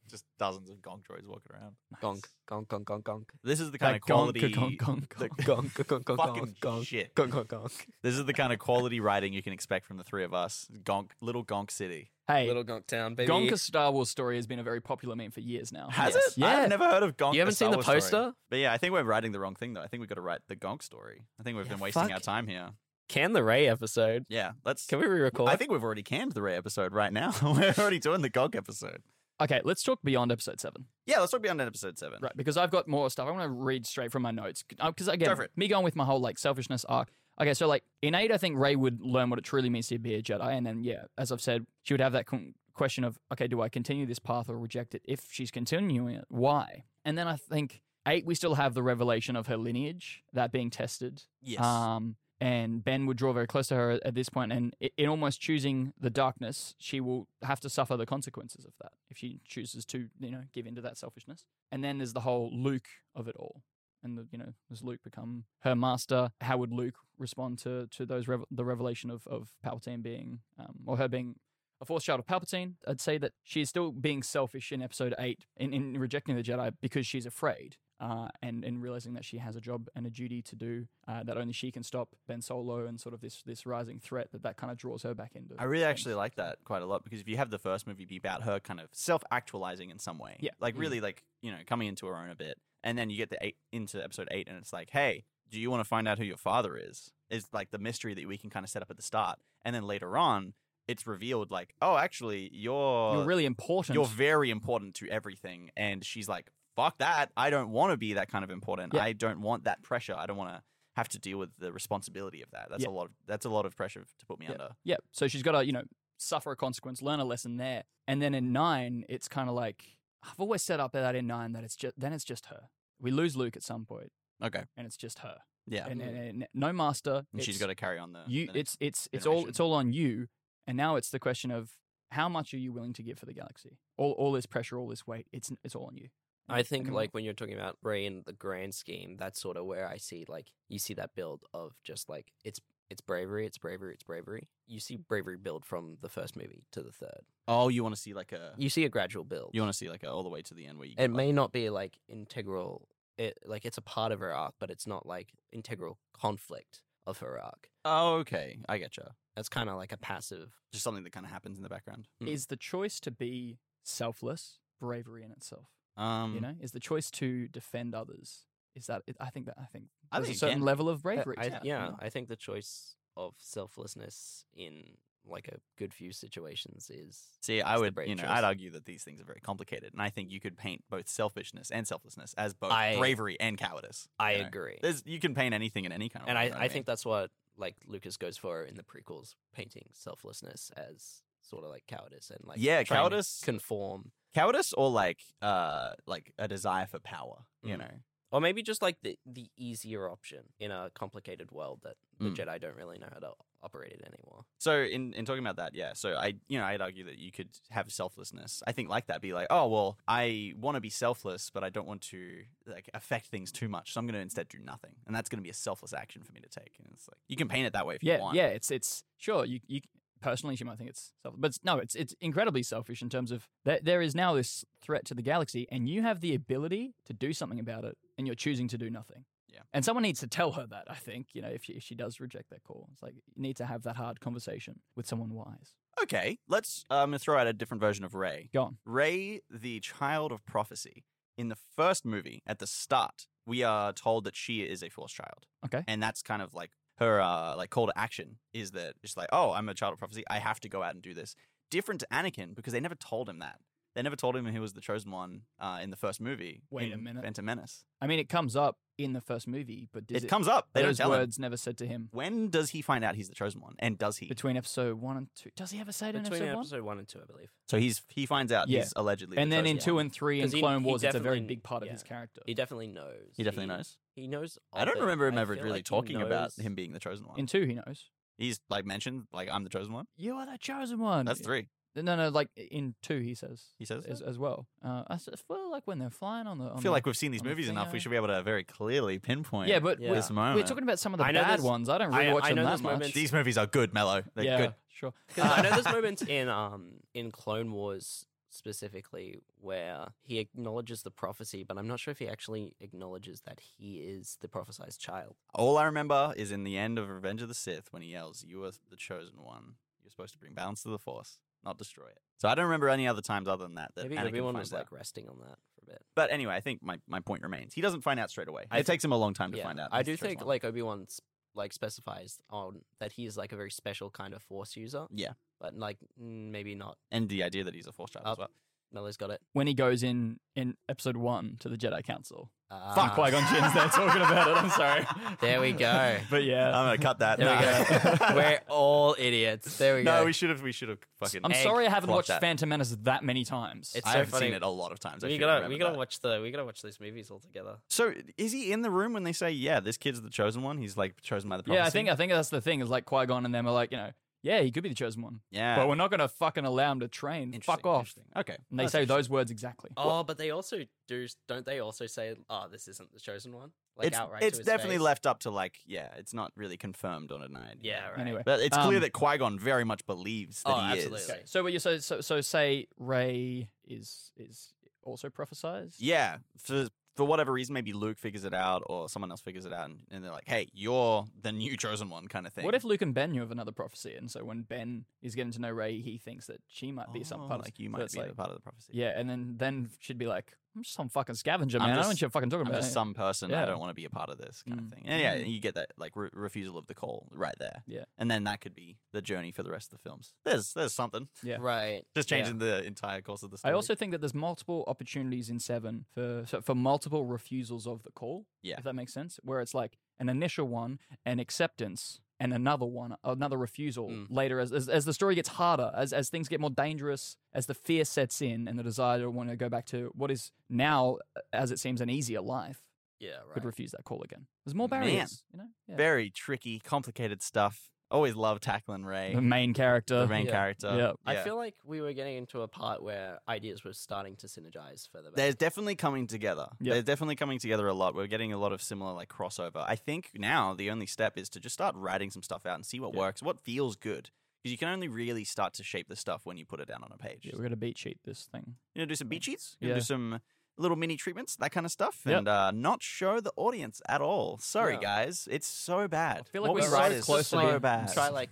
Just dozens of Gonk droids walking around. Gonk, gonk, gonk, gonk, gonk. This is the kind like, of quality. Gonk, gonk, gonk, gonk, gonk, gonk, fucking gonk, shit. Gonk, gonk, gonk. This is the kind of quality writing you can expect from the three of us. Gonk, Little Gonk City. Hey, Little Gonk Town, baby. Gonk, a Star Wars story, has been a very popular meme for years now. Has yes. it? Yeah. I've never heard of Gonk. You haven't seen the poster? Story. But yeah, I think we're writing the wrong thing though. I think we've got to write the Gonk story. I think we've yeah, been wasting fuck. our time here. Can the Rey episode? Yeah, let's. Can we re-record? I think we've already canned the Rey episode right now. We're already doing the Gonk episode. Okay, let's talk beyond episode seven. Yeah, let's talk beyond episode seven. Right, because I've got more stuff. I want to read straight from my notes. Because again, Go for it. me going with my whole like selfishness arc. Okay, so like in eight, I think Rey would learn what it truly means to be a Jedi. And then, yeah, as I've said, she would have that con- question of, okay, do I continue this path or reject it? If she's continuing it, why? And then I think eight, we still have the revelation of her lineage, that being tested. Yes. Um, and Ben would draw very close to her at this point, and in almost choosing the darkness, she will have to suffer the consequences of that if she chooses to, you know, give into that selfishness. And then there's the whole Luke of it all, and the, you know, does Luke become her master? How would Luke respond to to those rev- the revelation of of Palpatine being, um, or her being a Force child of Palpatine? I'd say that she is still being selfish in Episode Eight in, in rejecting the Jedi because she's afraid. Uh, and, and realizing that she has a job and a duty to do uh, that only she can stop, Ben Solo, and sort of this this rising threat that that kind of draws her back into. I really things. actually like that quite a lot, because if you have the first movie be about her kind of self-actualizing in some way, yeah. like mm. really like, you know, coming into her own a bit, and then you get the eight, into episode eight and it's like, hey, do you want to find out who your father is? It's like the mystery that we can kind of set up at the start. And then later on, it's revealed like, oh, actually, you're... You're really important. You're very important to everything. And she's like, fuck that. I don't want to be that kind of important. Yeah. I don't want that pressure. I don't want to have to deal with the responsibility of that. That's yeah. a lot of that's a lot of pressure to put me yeah. under. Yeah. So she's got to, you know, suffer a consequence, learn a lesson there. And then in nine, it's kind of like, I've always set up that in nine that it's just, then it's just her. We lose Luke at some point. Okay. And it's just her. Yeah. And, and, and no master. And she's got to carry on the, you, the it's it's it's all it's all on you. And now it's the question of how much are you willing to give for the galaxy? All all this pressure, all this weight, it's it's all on you. I think, like, when you're talking about Rey in the grand scheme, that's sort of where I see, like, you see that build of just, like, it's it's bravery, it's bravery, it's bravery. You see bravery build from the first movie to the third. Oh, you want to see, like, a... You see a gradual build. You want to see, like, a, all the way to the end where you... It may not be, like, integral... It, like, it's a part of her arc, but it's not, like, integral conflict of her arc. Oh, okay. I getcha. That's kind of, like, a passive... Just something that kind of happens in the background. Mm. Is the choice to be selfless bravery in itself? Um, you know, is the choice to defend others? Is that I think that I think I there's think a certain again, level of bravery. I, I, yeah, I think the choice of selflessness in like a good few situations is. See, I would, you know, choice. I'd argue that these things are very complicated, and I think you could paint both selfishness and selflessness as both I, bravery and cowardice. I you know? agree. There's, you can paint anything in any kind of. And way, I, I, I mean. think that's what like Lucas goes for in the prequels, painting selflessness as sort of like cowardice and like yeah, cowardice, conform, cowardice, or like uh like a desire for power, you mm. know, or maybe just like the the easier option in a complicated world that the mm. Jedi don't really know how to operate it anymore. So in in talking about that, yeah, so I you know I'd argue that you could have selflessness. I think like that, be like, oh well, I want to be selfless, but I don't want to like affect things too much, so I'm going to instead do nothing, and that's going to be a selfless action for me to take. And it's like you can paint it that way if yeah, you want. Yeah, it's it's sure you you. Personally, she might think it's selfish, but no, it's it's incredibly selfish in terms of that there is now this threat to the galaxy, and you have the ability to do something about it, and you're choosing to do nothing. Yeah, and someone needs to tell her that. I think you know if she, if she does reject that call, it's like you need to have that hard conversation with someone wise. Okay, let's. I'm um, gonna throw out a different version of Rey. Go on, Rey, the child of prophecy. In the first movie, at the start, we are told that she is a Force child. Okay, and that's kind of like. Her uh, like call to action is that it's like, oh, I'm a child of prophecy. I have to go out and do this. Different to Anakin because they never told him that. They never told him he was the chosen one uh, in the first movie. Wait a minute. Phantom Menace. I mean, it comes up in the first movie, but does it, it comes up. They those don't tell words him. Never said to him. When does he find out he's the chosen one? And does he? Between episode one and two. Does he ever say it in episode one? Between episode one and two, I believe. So he's he finds out yeah. he's allegedly and the then chosen in two one. And three in Clone he, Wars, he it's a very big part yeah. of his character. He definitely knows. He definitely he, knows. He knows. I don't remember him ever really like talking about him being the chosen one. In two, he knows. He's like mentioned, like, I'm the chosen one. You are the chosen one. That's three. No, no, like in two, he says. He says as, as well. Uh, I feel like when they're flying on the. On I feel the, like we've seen these movies the enough. We should be able to very clearly pinpoint. Yeah, but yeah. This moment. We're talking about some of the I bad ones. I don't really I, watch I them that much. Moments. These movies are good, Mello. They're yeah, good. Sure. Uh, I know there's moments in um in Clone Wars specifically where he acknowledges the prophecy, but I'm not sure if he actually acknowledges that he is the prophesized child. All I remember is in the end of Revenge of the Sith when he yells, "You are the chosen one. You're supposed to bring balance to the Force." Not destroy it. So I don't remember any other times other than that. that Maybe everyone was out. Like resting on that for a bit. But anyway, I think my, my point remains. He doesn't find out straight away. I it th- takes him a long time to yeah, find out. I do think one. Like Obi-Wan like specifies on that he is like a very special kind of Force user. Yeah, but like maybe not. And the idea that he's a Force child uh, as well. Mello's got it. When he goes in in episode one to the Jedi Council. Uh, Fuck, Qui-Gon Jinn's there talking about it. I'm sorry. There we go. But yeah, I'm gonna cut that. There no. we go. We're all idiots. There we no, go. No, we should have. We should have fucking. I'm sorry, I haven't watched that. Phantom Menace that many times. It's so I've funny. Seen it a lot of times. We gotta, we gotta that. watch the, we gotta watch these movies all together. So is he in the room when they say, "Yeah, this kid's the chosen one"? He's like chosen by the prophecy. Yeah, I think, I think that's the thing. Is like Qui-Gon and them are like, you know. Yeah, he could be the chosen one. Yeah. But we're not going to fucking allow him to train. Fuck off. Okay. And they That's say those words exactly. Oh, but they also do, don't they also say, oh, this isn't the chosen one? Like it's, outright It's to his definitely face. Left up to like, yeah, it's not really confirmed or denied. Yeah, right. Anyway. But it's um, clear that Qui-Gon very much believes that oh, he absolutely. Is. Okay. So, what you so, so, so say Rey is is also prophesized? Yeah. For, for whatever reason, maybe Luke figures it out or someone else figures it out and, and they're like, hey, you're the new chosen one kind of thing. What if Luke and Ben knew of another prophecy? And so when Ben is getting to know Rey, he thinks that she might be oh, some part, like of, you might so be like, part of the prophecy. Yeah, and then, then she'd be like, I'm just some fucking scavenger, man. Just, I don't know what you're fucking talking I'm about. I'm just some person. Yeah. I don't want to be a part of this kind mm. of thing. And yeah, you get that like re- refusal of the call right there. Yeah. And then that could be the journey for the rest of the films. There's there's something. Yeah. Right. Just changing yeah. the entire course of the story. I also think that there's multiple opportunities in Seven for for multiple refusals of the call. Yeah. If that makes sense. Where it's like an initial one, an acceptance, and another one, another refusal mm. later as, as as the story gets harder, as as things get more dangerous, as the fear sets in and the desire to want to go back to what is now, as it seems, an easier life. Yeah, right. Could refuse that call again. There's more barriers. Man. You know? Yeah. Very tricky, complicated stuff. Always love tackling Rey. The main character. The main yeah. character. Yeah. I feel like we were getting into a part where ideas were starting to synergize for the They're definitely coming together. Yep. They're definitely coming together a lot. We're getting a lot of similar like crossover. I think now the only step is to just start writing some stuff out and see what yeah. works, what feels good. Because you can only really start to shape the stuff when you put it down on a page. Yeah, we're going to beat sheet this thing. You know, do some beat sheets? You yeah. do some little mini treatments, that kind of stuff, yep. and uh, not show the audience at all. Sorry, yeah. guys, it's so bad. I feel like what we're right so close to so bad. Try like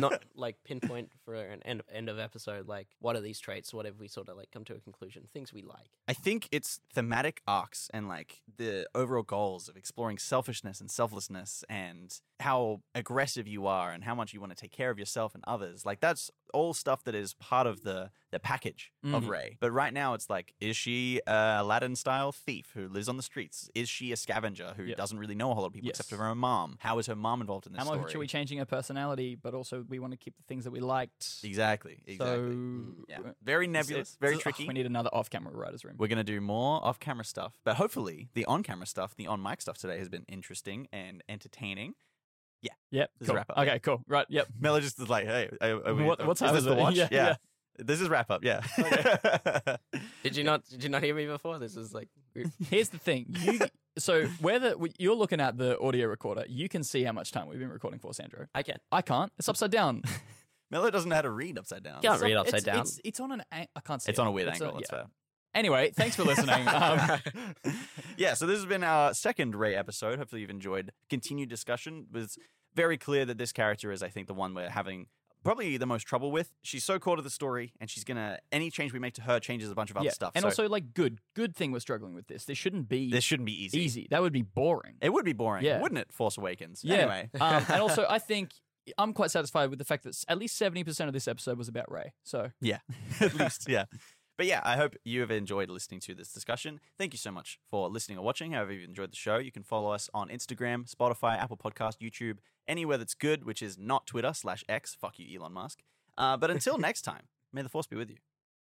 not like pinpoint for an end end of episode. Like, what are these traits? What have we sort of like come to a conclusion? Things we like. I think it's thematic arcs and like the overall goals of exploring selfishness and selflessness and how aggressive you are and how much you want to take care of yourself and others. Like that's all stuff that is part of the the package mm. of Rey. But right now it's like, is she a Aladdin-style thief who lives on the streets? Is she a scavenger who yep. doesn't really know a whole lot of people yes. except for her mom? How is her mom involved in this How story? How much are we changing her personality, but also we want to keep the things that we liked? Exactly. Exactly. So, yeah. Very nebulous, very so, tricky. Oh, we need another off-camera writer's room. We're going to do more off-camera stuff, but hopefully the on-camera stuff, the on-mic stuff today has been interesting and entertaining. Yeah. Yep. This cool. is wrap up. Okay, yeah. cool. Right. Yep. Melo just is like, hey, are we, what, what's is this the watch? Yeah. yeah. yeah. This is wrap up, yeah. Okay. did you not? Did you not hear me before? This is like. Weird. Here's the thing. You, so whether you're looking at the audio recorder, you can see how much time we've been recording for, Sandro. I can. I can't. It's upside down. Melo doesn't know how to read upside down. Can't it's read up, upside it's, down. It's, it's on an. I can't see. It's it. on a weird it's angle. A, yeah. That's fair. Anyway, thanks for listening. Um, yeah. So this has been our second Rey episode. Hopefully you've enjoyed. Continued discussion. It was very clear that this character is, I think, the one we're having. Probably the most trouble with. She's so core to the story, and she's gonna any change we make to her changes a bunch of other yeah. stuff. And so, also, like, good, good thing we're struggling with this. This shouldn't be. This shouldn't be easy. Easy. That would be boring. It would be boring, yeah. wouldn't it? Force Awakens. Yeah. Anyway, um, and also, I think I'm quite satisfied with the fact that at least seventy percent of this episode was about Rey. So yeah, at least yeah. But yeah, I hope you have enjoyed listening to this discussion. Thank you so much for listening or watching. However you've enjoyed the show, you can follow us on Instagram, Spotify, Apple Podcasts, YouTube, anywhere that's good, which is not Twitter slash X. Fuck you, Elon Musk. Uh, but until next time, may the Force be with you.